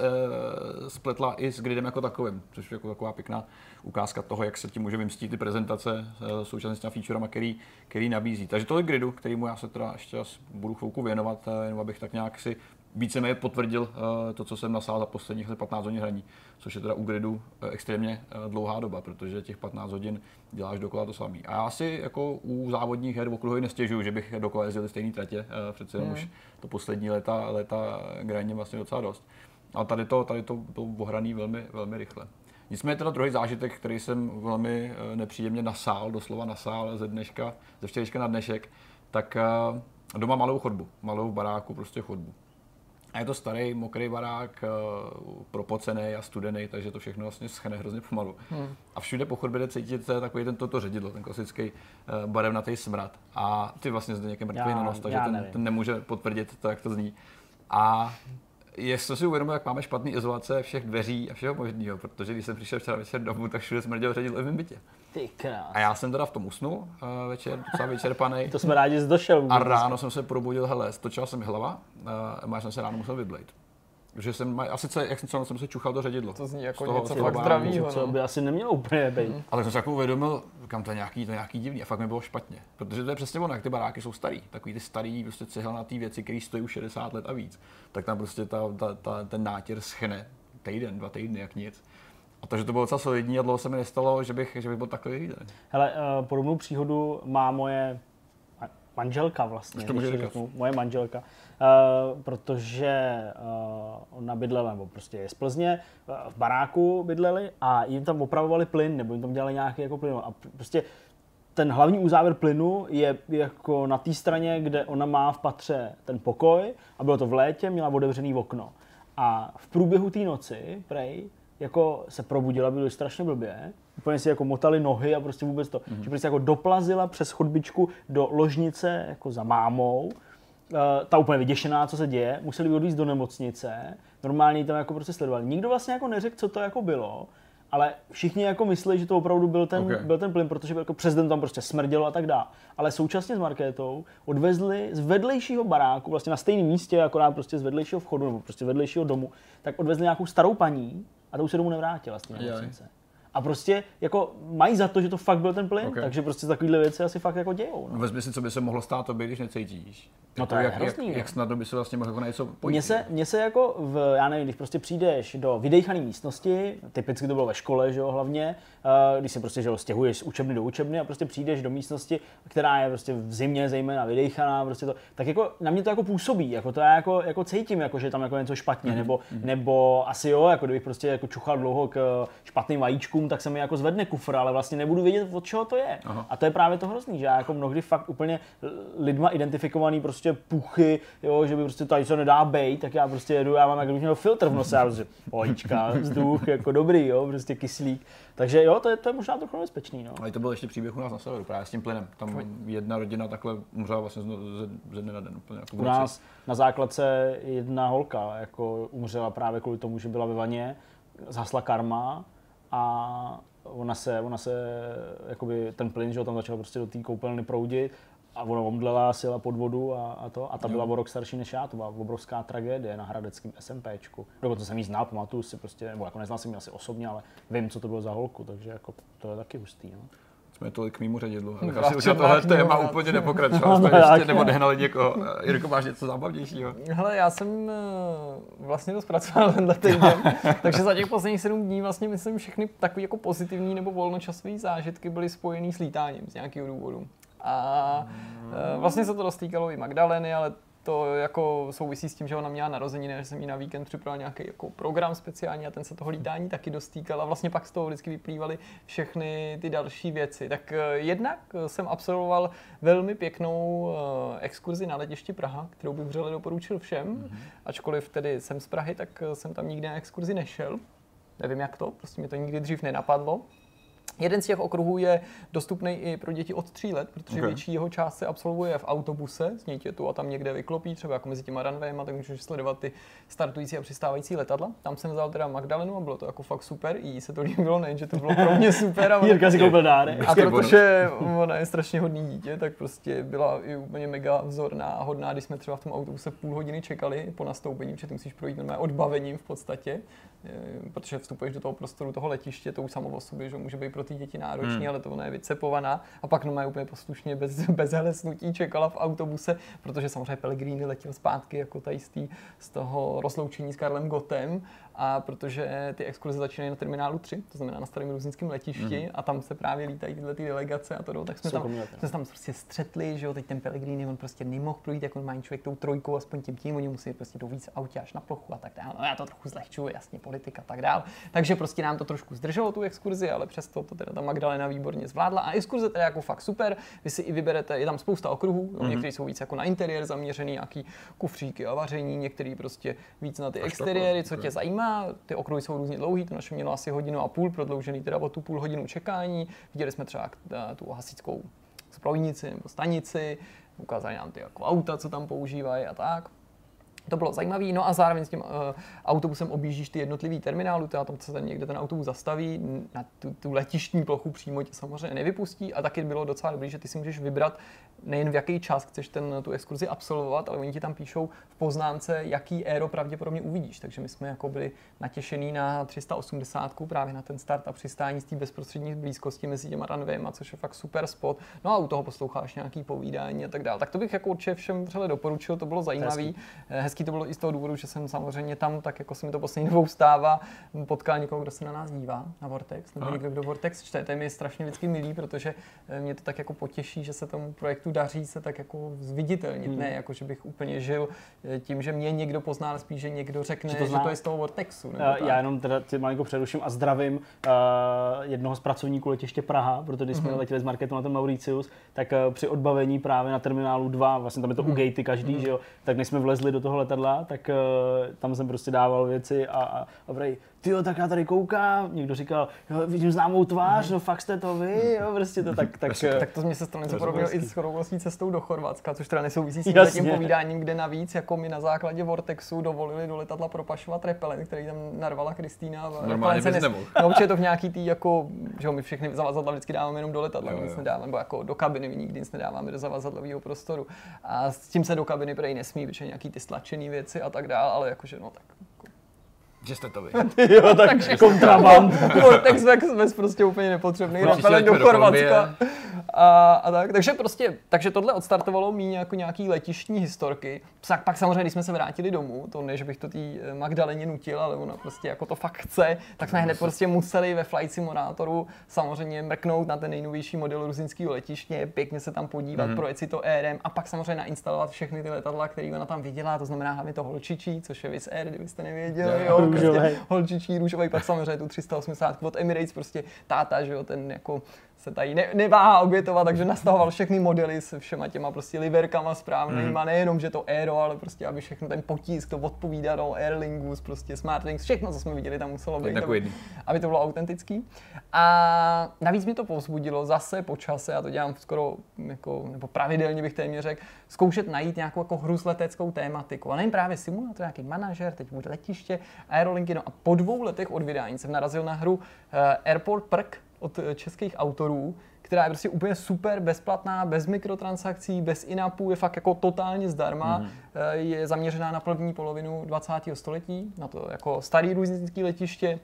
spletla i s Gridem jako takovým, což je jako taková pěkná ukázka toho, jak se tím může vymstít ty prezentace současně s těma featurama, který nabízí. Takže tohle Gridu, kterému já se teda ještě budu chvilku věnovat, jenom abych tak nějak si víceméně potvrdil to, co jsem nasál za posledních 15 hodin hraní, což je teda u Gridu extrémně dlouhá doba, protože těch 15 hodin děláš dokola to samý. A já si jako u závodních her okruhově nestěžuju, že bych dokola jezdil stejné tratě, přece jenom už to poslední léta hraním vlastně docela dost. Ale tady to bylo ohraný velmi, velmi rychle. Nicméně teda druhý zážitek, který jsem velmi nepříjemně nasál, doslova nasál ze včerejška na dnešek, tak doma malou chodbu, malou v baráku prostě chodbu. A je to starý, mokrý barák, propocený a studený, takže to všechno vlastně schne hrozně pomalu. A všude po chodbě jde cítit takový toto ředidlo, ten klasický barevnatý smrad. A ty vlastně zde někde mrtvý na nos, takže ten nemůže potvrdit to, jak to zní. A jestli si uvědomujeme, jak máme špatný izolace všech dveří a všeho možného, protože když jsem přišel včera večer domů, tak všude smrdělo ředidlo i v mém bytě. Ty krás. A já jsem teda v tom usnul večer, docela vyčerpaný. To jsme rádi, že jsi došel. A ráno jsem se probudil, hele, stočila se mi hlava, máš jsem se ráno musel vydlejt. Že jsem, a sice, jak jsem celou noc jsem se čuchal do ředidlo. To zní jako něco fakt zdravýho. To by asi nemělo úplně být. Ale jsem se jako uvědomil, kam to je nějaký divný a fakt mi bylo špatně. Protože to je přesně ono, jak ty baráky jsou starý. Takový ty starý prostě cihelnatý věci, které stojí už 60 let a víc. Tak tam prostě ten nátěr schne týden, 2 týdny, jak nic. A takže to bylo docela solidní a dlouho se mi nestalo, že bych byl takový vyřízený. Hele, podobnou příhodu má moje manželka vlastně, moje manželka, protože ona bydlela, nebo prostě je z Plzně, v baráku bydleli a jim tam opravovali plyn, nebo jim tam dělali nějaký jako plyn. A prostě ten hlavní uzávěr plynu je jako na té straně, kde ona má v patře ten pokoj a bylo to v létě, měla otevřený okno. A v průběhu té noci, prej, jako se probudila, bylo strašně blbě, úplně si jako motali nohy a prostě vůbec to, že prostě jako doplazila přes chodbičku do ložnice jako za mámou, ta úplně vyděšená, co se děje, museli ji odvízt do nemocnice, normálně tam jako prostě sledovali. Nikdo vlastně jako neřekl, co to jako bylo, ale všichni jako mysleli, že to opravdu byl ten plyn, protože jako přes den tam prostě smrdělo a tak dále. Ale současně s Markétou odvezli z vedlejšího baráku, vlastně na stejném místě, akorát prostě z vedlejšího vchodu nebo prostě vedlejšího domu, tak odvezli nějakou starou paní a ta už se domů nevrátila z té nemocnice. A prostě jako mají za to, že to fakt byl ten plyn, takže prostě takovýhle věci asi fakt jako dějou. No. Vezmi si, co by se mohlo stát tobě, když necítíš. No to je hrozný. Jak snadno by se vlastně mohlo něco pojít. Mně se jako, já nevím, když prostě přijdeš do vydejchané místnosti, typicky to bylo ve škole, že jo, hlavně, když se prostě, že jo, stěhuješ z učebny do učebny a prostě přijdeš do místnosti, která je prostě v zimě zejména vydejchaná, prostě to, tak jako na mě to jako působí, jako to já jako cítím, jako že tam jako něco špatně, nebo asi jo, jako kdybych prostě jako čuchal dlouho k špatným vajíčkům, tak se mi jako zvedne kufr, ale vlastně nebudu vědět, od čeho to je. Aha. A to je právě to hrozný, že já jako mnohdy fakt úplně lidma identifikovaný prostě puchy, jo, že by prostě tady co nedá bejt, tak já prostě jedu, já mám jako měl filtr v nose, já prostě ojíčka, vzduch, jako dobrý, jo, prostě kyslík. Takže jo, to je možná trochu nebezpečný, no. Ale to byl ještě příběh u nás na severu, právě s tím plynem. Tam jedna rodina takhle umřela vlastně ze dne na den úplně jako u nás na základce jedna holka jako umřela právě kvůli tomu, že byla ve vaně, zhasla karma. A ona se jakoby ten plyn, že ho tam začal prostě do té koupelny proudit a ona omdlela, sjela pod vodu a ta byla o rok starší než já, to byla obrovská tragédie na hradeckém SMPčku. Dokonce jsem jí znal, pamatuju si prostě, nebo jako neznal jsem ji asi osobně, ale vím, co to bylo za holku, takže jako to je taky hustý, no. Jsme tolik k mýmu ředidlu, abych asi už na tohle téma úplně nepokračoval, jsme ještě nebo nehnali někoho. Jirko, máš něco zábavnějšího? Hele, já jsem vlastně to zpracoval tenhle týden, takže za těch posledních 7 dní vlastně myslím všechny takové jako pozitivní nebo volnočasové zážitky byly spojený s lítáním z nějakého důvodu. A vlastně se to dostýkalo i Magdaleny, ale to jako souvisí s tím, že ona měla narozeniny, že jsem jí na víkend připravil nějaký jako program speciální a ten se toho lítání taky dostýkal a vlastně pak z toho vždycky vyplývaly všechny ty další věci. Tak jednak jsem absolvoval velmi pěknou exkurzi na letišti Praha, kterou bych vřele doporučil všem, ačkoliv tedy jsem z Prahy, tak jsem tam nikdy na exkurzi nešel. Nevím jak to, prostě mi to nikdy dřív nenapadlo. Jeden z těch okruhů je dostupný i pro děti od 3 let, protože větší jeho část se absolvuje v autobuse z Nětětu a tam někde vyklopí, třeba jako mezi těma runwayma, tak můžeš sledovat ty startující a přistávající letadla. Tam jsem vzal teda Magdalenu a bylo to jako fakt super, jí se to líbilo, nejen, že to bylo pro mě super. Jirka si koupil dárek. A protože ona je strašně hodný dítě, tak prostě byla i úplně mega vzorná a hodná, když jsme třeba v tom autobuse půl hodiny čekali po nastoupení, protože ty musíš projít normálně odbavením v podstatě, protože vstupuješ do toho prostoru toho letiště, to už samo o sobě, že může být pro ty děti náročný, ale to ona je vycepovaná a pak no má úplně poslušně bez hlesnutí čekala v autobuse, protože samozřejmě Pellegrini letěl zpátky jako tajistý z toho rozloučení s Karlem Gottem a protože ty exkurze začínají na terminálu 3, to znamená na starém různickém letišti a tam se právě lítají tyhle ty delegace a to, tak jsme se tam prostě střetli, že jo, teď ten Pellegrini, on prostě nemohl projít, jako normální člověk tou trojkou, aspoň tím, oni musí prostě dovíc autě až na plochu a tak dále. No, já to trochu zlehčuji, jasně politika a tak dále. Takže prostě nám to trošku zdrželo tu exkurzi, ale přesto to teda ta Magdalena výborně zvládla. A exkurze teda jako fakt super, vy si i vyberete, je tam spousta okruhů, některý jsou víc jako na interiér zaměřený, nějaký kufříky a vaření, některý prostě víc na ty exteriéry, co tě zajímá. Ty okruhy jsou různě dlouhý, to naše mělo asi 1,5 hodiny, prodloužený teda o tu půl hodinu čekání. Viděli jsme třeba tu hasičskou zbrojnici nebo stanici, ukázali nám ty jako auta, co tam používají a tak. To bylo zajímavé, no a zároveň s tím autobusem objíždíš ty jednotlivý terminály, na tom se ten někde ten autobus zastaví, na tu letištní plochu přímo tě samozřejmě nevypustí a taky bylo docela dobrý, že ty si můžeš vybrat nejen v jaký čas chceš tu exkurzi absolvovat, ale oni ti tam píšou v poznámce, jaký éro pravděpodobně uvidíš, takže my jsme jako byli natěšený na 380, právě na ten start a přistání z té bezprostřední blízkosti mezi těma runwayma, což je fakt super spot, no a u toho posloucháš nějaký povídání a tak dále. Tak to bych jako určitě všem doporučil, to bylo zajímavé. To bylo i z toho důvodu, že jsem samozřejmě tam, tak jako se mi to poslední dobou stává, potkal někoho, kdo se na nás dívá, na Vortex, nebo někdo, kdo Vortex čte. To je mi strašně vždycky milý, protože mě to tak jako potěší, že se tomu projektu daří se tak jako zviditelnit. Ne jako, že bych úplně žil tím, že mě někdo pozná, ale spíš, že někdo řekne, že to je z toho Vortexu. Já jenom teda tě malinko přeruším a zdravím jednoho z pracovníků letiště Praha, protože když jsme letěli z marketu na ten Mauricius, tak při odbavení právě na terminálu 2, vlastně tam je to u gatey každý, že jo, tak než jsme vlezli do toho letadla, tak tam jsem prostě dával věci a prej, tyjo, tak já tady koukám, někdo říkal, jo, vidím známou tvář, no fakt jste to vy, jo, prostě to tak to z mě se strany zapodobilo i s choroblostní cestou do Chorvatska, což teda nesouvisí s tím povídáním, kde navíc, jako mi na základě Vortexu dovolili do letadla propašovat repelen, který tam narvala Kristýna. Normálně bys nemohl. No, je to v nějaký tý, jako, že jo, my všechny zavazadla vždycky dáváme jenom do letadla, nic nedáváme, nebo jako do kabiny, my nikdy nic nedáváme do zavazadlového prostoru. A s tím se do kabiny prej nesmí, protože nějaký ty stlačený věci a tak dál, ale jakože no tak. Že jste to vy. Jo, tak kontraband. Vortex vez prostě úplně nepotřebný. Repelen do Chorvatska. A tak. Takže prostě, takže tohle odstartovalo mý jako nějaký letištní historky. Pak samozřejmě, když jsme se vrátili domů, to ne, že bych to tý Magdaleně nutil, ale ona prostě jako to fakt chce, tak jsme hned prostě museli ve Flight Simulatoru samozřejmě mrknout na ten nejnovější model ruzinského letiště, pěkně se tam podívat, projet si to airem a pak samozřejmě nainstalovat všechny ty letadla, které ona tam viděla, to znamená hlavně to holčičí, což je Wizz Air, kdybyste nevěděli, jo. Prostě holčičí, růžovej, pak samozřejmě tu 380 od Emirates, prostě táta, že jo, ten jako se tady neváhá obětovat, takže nastavoval všechny modely se všema těma prostě liverkama správnýma, nejenom, že to aero, ale prostě, aby všechno ten potisk, to odpovídalo, Airlingus, prostě Smartlinks, všechno, co jsme viděli, tam muselo být, aby to bylo autentický. A navíc mi to povzbudilo zase po čase, já to dělám skoro, jako, nebo pravidelně bych téměř řekl, zkoušet najít nějakou jako hru s leteckou tématiku. A nejen právě simulátor, nějaký manažer, teď bude letiště, aerolinky, no a po 2 letech od vydání jsem narazil na hru Airport Perk od českých autorů, která je prostě úplně super, bezplatná, bez mikrotransakcí, bez in-upů, je fakt jako totálně zdarma, je zaměřená na první polovinu 20. století, na to jako starý ruzinský letiště,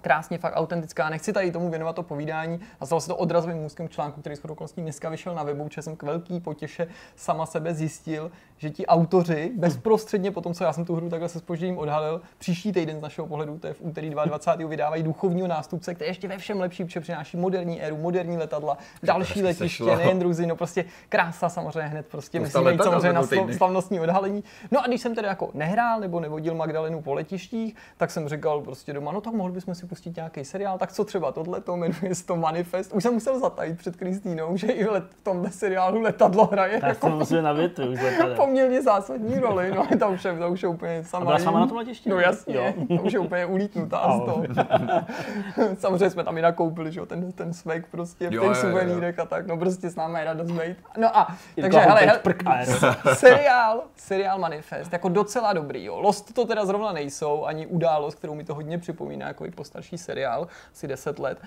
krásně, fakt autentická, nechci tady tomu věnovat to povídání a stalo se to odrazovým můstkem k článku, který shodou okolností dneska vyšel na webu, protože jsem k velký potěše sama sebe zjistil, že ti autoři bezprostředně po tom, co já jsem tu hru takhle se zpožděním odhalil, příští týden z našeho pohledu, to je v úterý 22. vydávají duchovního nástupce, který ještě ve všem lepší, protože přináší moderní éru, moderní letadla, další letiště, nejen druzy, no prostě krása samozřejmě hned, prostě musíme jít samozřejmě na slavnostní odhalení. No a když jsem tedy jako nehrál nebo nevodil Magdalenu po letištích, tak jsem říkal prostě doma, no tak mohli bychom si pustit nějaký seriál, tak co třeba tohle, to jmenuje se to Manifest. Už jsem musel zatajit před Kristýnou, že i v tomhle seriálu letadlo hraje. Tak jako musíme na větu. Poměrně zásadní roli, no a to už je úplně sama. A byla sama na tom letišti? No jasně, to už je úplně ulítnutá z toho. Samozřejmě jsme tam i nakoupili, že jo, ten svek prostě, v těch suvenýrech a tak, no prostě s námi je radost být. No a, takže hele, seriál Manifest, jako docela dobrý, jo. Lost to teda zrovna nejsou, ani Událost, kterou mi to hodně připomíná, jako i starší seriál, asi 10 let.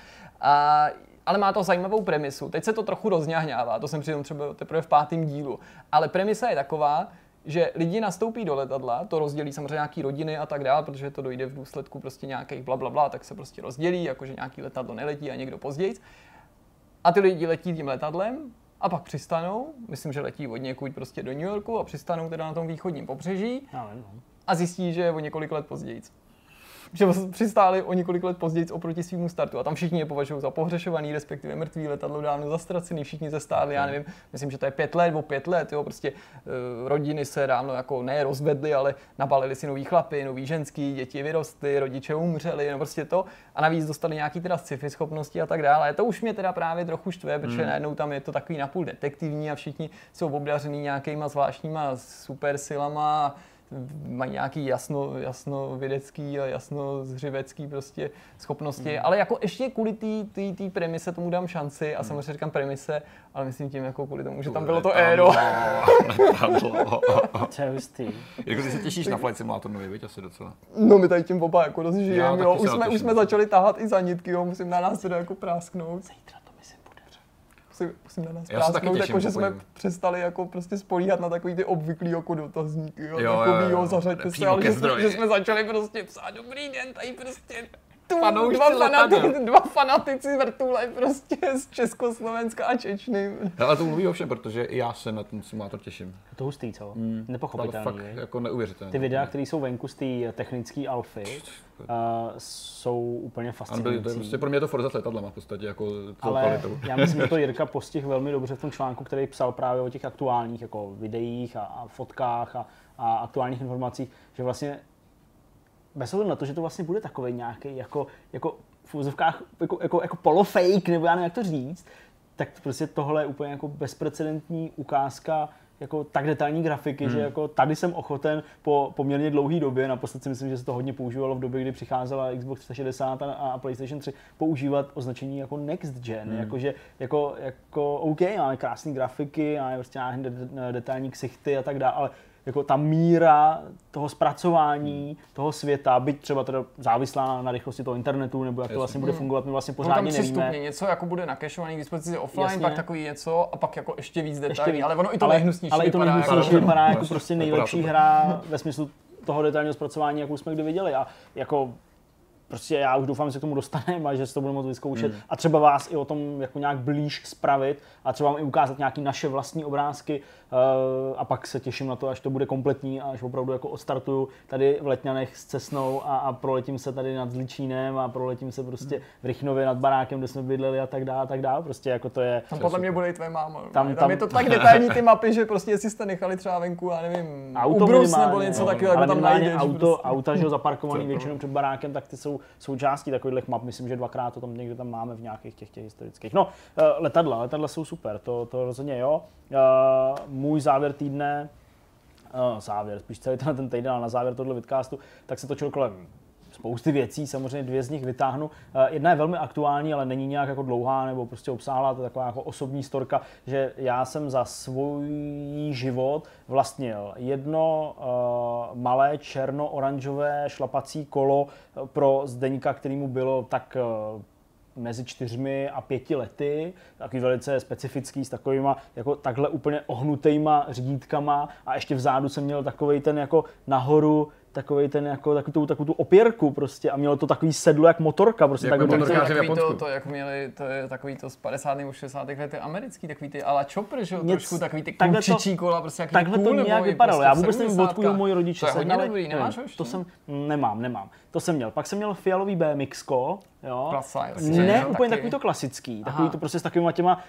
Ale má to zajímavou premisu. Teď se to trochu rozňahňává, to jsem přitom třeba teprve v 5. dílu. Ale premisa je taková, že lidi nastoupí do letadla, to rozdělí samozřejmě nějaký rodiny a tak dále, protože to dojde v důsledku prostě nějakých blablabla, tak se prostě rozdělí, jakože nějaký letadlo neletí a někdo později. A ty lidi letí tím letadlem a pak přistanou, myslím, že letí od někud prostě do New Yorku a přistanou teda na tom východním pobřeží a zjistí, že je o několik let později. že přistáli o několik let později oproti svýmu startu a tam všichni je považují za pohřešovaný, respektive mrtvý, letadlo dáno za ztracený, všichni se stáli, já nevím, myslím, že to je 5 let, jo, prostě rodiny se ráno jako ne rozvedly, ale nabalili si nový chlapy, nový ženský, děti vyrostly, rodiče umřeli, no prostě to a navíc dostali nějaký teda sci-fi schopnosti a tak dále. To už mě teda právě trochu štve, protože najednou tam je to takový napůl detektivní a všichni jsou obdařený nějakýma zvláštníma supersilama, mají nějaký jasnovědecký a jasnozřivecký prostě schopnosti, ale jako ještě kvůli té premise tomu dám šanci a samozřejmě říkám premise, ale myslím tím jako kvůli tomu, že tam bylo to éro. Jako ty se těšíš na Flight Simulator nový, viď asi docela. No my tady tím oba jako dost žijeme, jo, už jsme začali tahat i za nitky, jo, musím na nás teda jako prásknout. Musím na nás prásknout, jako, že jsme přestali jako prostě spolíhat na takový ty obvyklý jako dotazníky, jo, zařaďte se, ale že jsme začali prostě psát dobrý den, tady prostě dva fanatici vrtule prostě z Československa a Čečny. Ale to mluví o všem, protože i já se na ten simulátor těším. To hustý, co? Nepochopitelný. Jako neuvěřitelný. Ty videa, které jsou venku z té technické alfy, jsou úplně fascinující. To je prostě pro mě to Forza s letadlama v podstatě, jako celou kvalitou. Já myslím, že to Jirka postihl velmi dobře v tom článku, který psal právě o těch aktuálních jako videích a fotkách a aktuálních informacích, že vlastně bez ohledu na to, že to vlastně bude takový nějaký jako v úzovkách jako polofake, nebo já nevím, jak to říct, tak prostě tohle je úplně jako bezprecedentní ukázka jako tak detailní grafiky, že jako tady jsem ochoten po poměrně dlouhý době, naposled si myslím, že se to hodně používalo v době, kdy přicházela Xbox 360 a PlayStation 3, používat označení jako next gen, jakože jako OK, máme krásné grafiky, máme prostě nějaké detailní ksichty a tak dále, ale jako ta míra toho zpracování toho světa, byť třeba teda závislá na rychlosti toho internetu, nebo jak to vlastně bude fungovat, my vlastně pořádně nevíme. Tam přistupně něco jako bude nakešovaný k dispozici offline, pak takový něco a pak jako ještě víc detailů, ale ono i to nejhnusnější vypadá jako prostě nejlepší hra ve smyslu toho detailního zpracování, jakou jsme kdy viděli a jako prostě já už doufám, že se k tomu dostaneme a že se to budeme moct vyzkoušet a třeba vás i o tom jako nějak blíž spravit a třeba vám i ukázat nějaké naše vlastní obrázky a pak se těším na to, až to bude kompletní a až opravdu jako odstartuju tady v Letňanech s Cesnou a proletím se tady nad Zličínem a proletím se prostě v Rychnově nad barákem, kde jsme bydleli a tak dále, prostě jako to je. Tam podle mě bude i tvé máma. Tam je to tak detailní ty mapy, že prostě jestli jste nechali třeba venku, já nevím, Ubrus nebo něco takového, jako tam najdeš auta, že zaparkovaný většinou před barákem, tak ty součástí takových map, myslím, že dvakrát to tam někde tam máme v nějakých těch historických. No, letadla jsou super, to rozhodně jo. Můj závěr týdne, spíš celý ten týden, ale na závěr tohle vidcastu, tak se točil kolem spousty věcí, samozřejmě dvě z nich vytáhnu. Jedna je velmi aktuální, ale není nějak jako dlouhá nebo prostě obsáhlá, to je taková jako osobní storka, že já jsem za svůj život vlastnil jedno malé černo-oranžové šlapací kolo pro Zdeňka, kterému bylo tak mezi 4 a 5 lety, takový velice specifický s takovýma jako takhle úplně ohnutejma řídítkama a ještě vzadu jsem měl takovej ten jako nahoru takovou tu opěrku prostě a mělo to takový sedlo jak motorka prostě jako to jak měli, to je takový to z 50. nebo 60. let americký, takový ty ala chopper, že trošku takový ty klučičí kola prostě jaký takhle to nějak vypadalo. Já vůbec nevím, odkud moji rodiče sehnali. Nemám. To jsem měl. Pak jsem měl fialový BMXko, jo. Prasa, ne úplně takový to klasický, takový to prostě s takovýma těma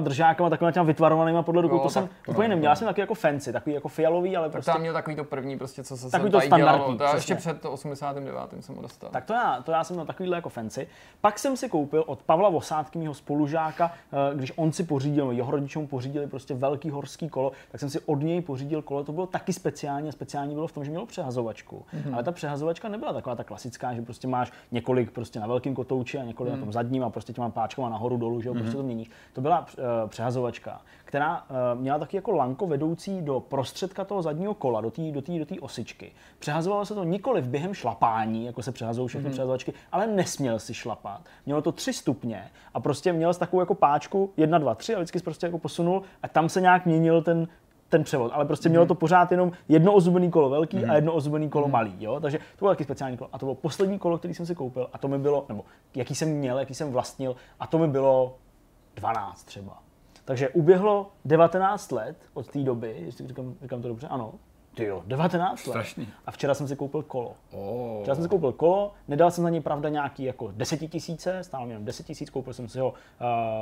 držákama, takovýma těma vytvarovanýma podle rukou, to jsem úplně neměl. Já jsem taky jako fancy, takový jako fialový, ale prostě tam měl takový to první prostě co se to standardní. To já ještě před 89. jsem ho dostal. Tak to já jsem měl takovýhle jako fancy. Pak jsem si koupil od Pavla Vosátky, mýho spolužáka, když on si pořídil, jeho rodičům pořídili prostě velký horský kolo, tak jsem si od něj pořídil kolo, to bylo taky speciální bylo v tom, že mělo přehazovačku. Ale ta přehazovačka nebyla taková ta klasická, že prostě máš několik prostě na velkém kotouči a několik na tom zadním a prostě těma páčkama nahoru dolů, že jo, prostě to měníš. To byla přehazovačka, která měla taky jako lanko vedoucí do prostředka toho zadního kola, do té osičky. Přehazovalo se to nikoliv během šlapání, jako se přehazují všechny přehazovačky, ale nesměl si šlapat. Mělo to 3 stupně a prostě měl takovou jako páčku 1, 2, 3 a vždycky jsi prostě jako posunul a tam se nějak měnil ten převod, ale prostě mělo to pořád jenom jedno ozubený kolo velký a jedno ozubený kolo malý, jo? Takže to bylo taky speciální kolo a to bylo poslední kolo, který jsem si koupil a to mi bylo, nebo jaký jsem měl, jaký jsem vlastnil a to mi bylo 12 třeba. Takže uběhlo 19 let od té doby, jestli říkám to dobře, ano. Tyjo, 19 let. Strašný. A včera jsem si koupil kolo. Oh. Včera jsem si koupil kolo, nedal jsem na něj pravda nějaký jako 10 000, stálo mi jenom 10 000, koupil jsem si ho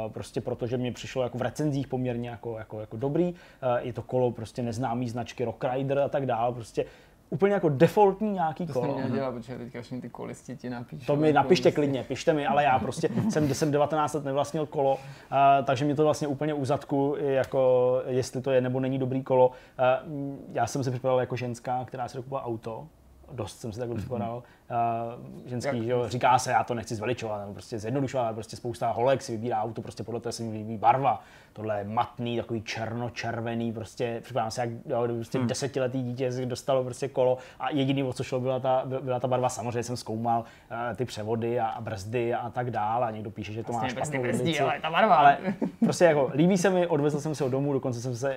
prostě proto, že mi přišlo jako v recenzích poměrně jako dobrý. Je to kolo prostě neznámý značky Rock Rider a tak dál, prostě úplně jako defaultní nějaký kolo. To jsem měl dělat, protože teďka všichni ty kolisti ti napíšou. To mi napište klidně, pište mi, ale já prostě jsem 19 let nevlastnil kolo, takže mě to vlastně úplně u zadku, jako jestli to je nebo není dobrý kolo. Já jsem se připadal jako ženská, která si dokupovala auto. Dost jsem si takhle připadal. Ženský, jo, říká se, já to nechci zveličovat, nebo prostě zjednodušovat, prostě spousta holek si vybírá auto prostě podle toho, se mi líbí barva. Tohle je matný, takový černočervený, prostě připadám se, jak jo, prostě desetiletý dítě dostalo prostě kolo a jediný, o co šlo, byla ta barva. Samozřejmě jsem zkoumal ty převody a brzdy a tak dále, a někdo píše, že to vlastně má špatnou brzdy, ale ta barva. Ale prostě jako líbí se mi, odvezl jsem se ho domů, dokonce jsem se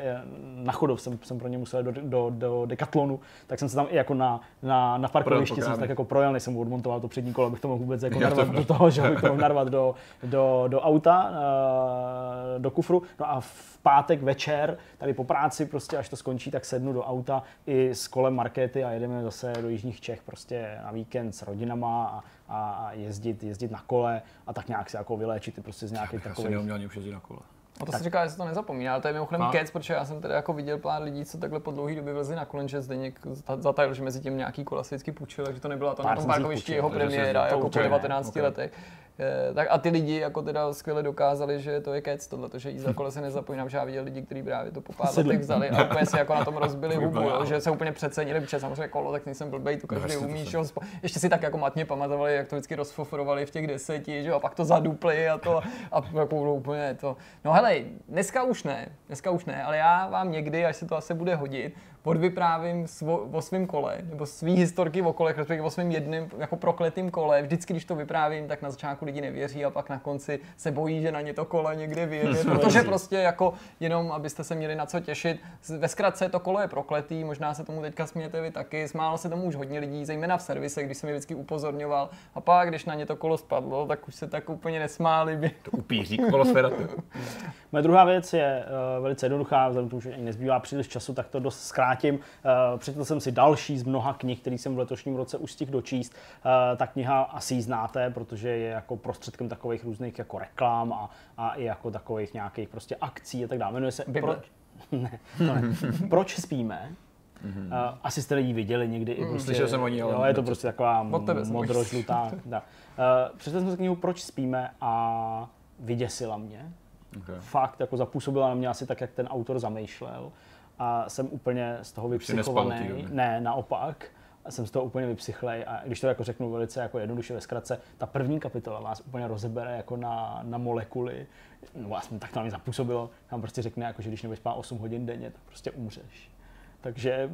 na chodov jsem pro ně musel do Decathlonu, tak jsem se tam i jako na parkovišti jsem tak jako projel, než jsem odmontoval to přední kolo, abych to mohl vůbec jako narvat do toho, že bych to mohl narvat do auta, do kufru. No a v pátek večer, tady po práci prostě, až to skončí, tak sednu do auta i s kolem Markéty a jedeme zase do jižních Čech prostě na víkend s rodinama a jezdit na kole a tak nějak se jako vyléčit prostě z nějakých takových... Já bych asi neuměl ani už jezdit na kole. A to tak. Si říká, že se to nezapomíná, ale to je mimochodem kec, protože já jsem teda jako viděl pár lidí, co takhle po dlouhý době vlezli na kolen, že Zdeněk zatajil, že mezi tím nějaký kola se vždycky půjčil, takže to nebyla to na tom parkovišti jeho premiéra, jako po 19 letech. Tak a ty lidi jako teda skvěle dokázali, že to je kec tohleto, že jí za kole se nezapomíná, protože já viděl lidi, kteří právě to po pár letech vzali a úplně si jako na tom rozbili hubu, že se úplně přecenili, protože samozřejmě kolo, tak nejsem blbej, to každý umí, že ještě si tak jako matně pamatovali, jak to vždycky rozfoforovali v těch 10, že a pak to zadupli a to a jako úplně to. No hele, dneska už ne, ale já vám někdy, až se to asi bude hodit, podvyprávím o svým kole, nebo svý historky o kolech, respektive o svým jedním jako prokletým kole. Vždycky, když to vyprávím, tak na začátku lidi nevěří a pak na konci se bojí, že na ně to kole někde vyjede, protože prostě jako jenom, abyste se měli na co těšit. Ve zkratce to kolo je prokletý, možná se tomu teďka smějete vy taky, smálo se tomu už hodně lidí, zejména v servise, když jsem je vždycky upozorňoval. A pak, když na ně to kolo spadlo, tak už se tak úplně nesmáli by. To upíří kolo sfératu. Moje druhá věc je velice jednoduchá, vzhledem tomu, že ani nezbývá příliš času, tak to dost zkrátím. Přečetl jsem si další z mnoha knih, které jsem v letošním roce už stihl dočíst. Ta kniha asi ji znáte, protože je jako prostředkem takových různých jako reklam a i jako takových nějakých prostě akcí a tak dále. Jmenuje se Proč spíme? Asi jste ji viděli někdy i prostě, slyšel jsem o ní, jo, je to prostě taková modrožlutá. Přečetl jsem si knihu Proč spíme a vyděsila mě. Okay. Fakt jako zapůsobila na mě asi tak, jak ten autor zamýšlel a jsem úplně z toho vypsychovaný, ne, naopak, jsem z toho úplně vypsychlej a když to jako řeknu velice jako jednoduše ve zkratce, ta první kapitola vás úplně rozebere jako na molekuly, no aspoň tak to na mě zapůsobilo, tam prostě řekne jako, že když nebudeš spát 8 hodin denně, tak prostě umřeš. Takže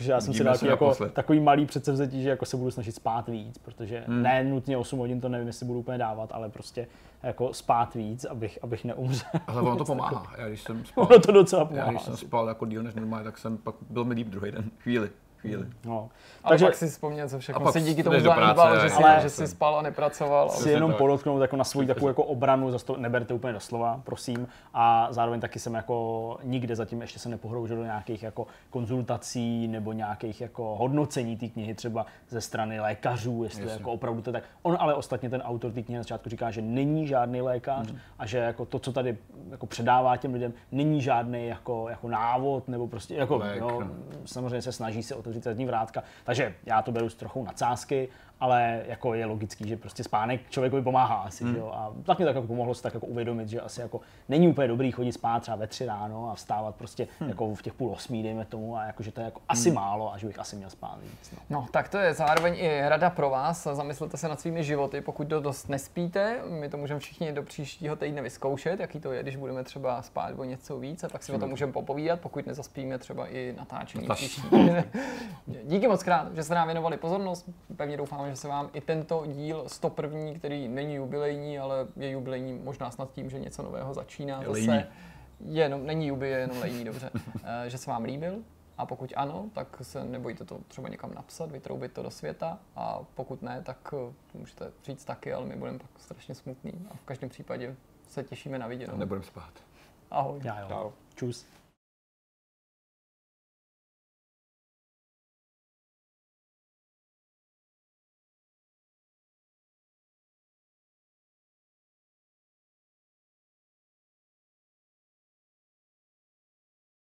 já jsem si dal jako takový malý předsevzetí, že jako se budu snažit spát víc, protože ne nutně 8 hodin, to nevím, jestli budu úplně dávat, ale prostě jako spát víc, abych neumřel. Ale ono to pomáhá. Já když jsem spal, ono to docela pomáhá. Já když jsem spal jako díl než normálně, tak jsem pak byl mi líp druhý den. Chvíli. No. Takže pak si vzpomněl, co všechno si díky tomu zanedbal, že si spal a nepracoval. Chci jenom podotknout jako na svou takovou jako obranu, zase to neberte úplně doslova, prosím. A zároveň taky jsem jako nikde zatím ještě se nepohroužil do nějakých jako konzultací nebo nějakých jako hodnocení té knihy třeba ze strany lékařů, jestli jako opravdu to je tak. On ale ostatně ten autor té knihy na začátku říká, že není žádný lékař a že jako to, co tady jako předává těm lidem, není žádný jako návod nebo prostě jako jo, samozřejmě se snaží se o 30 dní vrátka, takže já to beru s trochou nadsázky, ale jako je logický, že prostě spánek člověkovi pomáhá asi, jo, a tak mě tak jako pomohlo se tak jako uvědomit, že asi jako není úplně dobrý chodit spát třeba ve 3 ráno a vstávat prostě jako v těch 7:30, dejme tomu, a jako, že to je jako asi málo a že bych asi měl spát víc. No, tak to je zároveň i rada pro vás, zamyslete se nad svými životy, pokud to dost nespíte, my to můžeme všichni do příštího týdne vyzkoušet, jaký to je, když budeme třeba spát o něco víc a pak si o tom můžeme popovídat, pokud nezaspíme třeba i natáčení příští. Díky moc krát, že jste nám věnovali pozornost, pevně doufám, že se vám i tento díl 101, který není jubilejní, ale je jubilejní možná snad tím, že něco nového začíná zase. Není jubilej, je jenom lejní, dobře. Že se vám líbil a pokud ano, tak se nebojte to třeba někam napsat, vytroubit to do světa a pokud ne, tak můžete říct taky, ale my budeme pak strašně smutný a v každém případě se těšíme na viděnou. Nebudeme spát. Ahoj. Čus.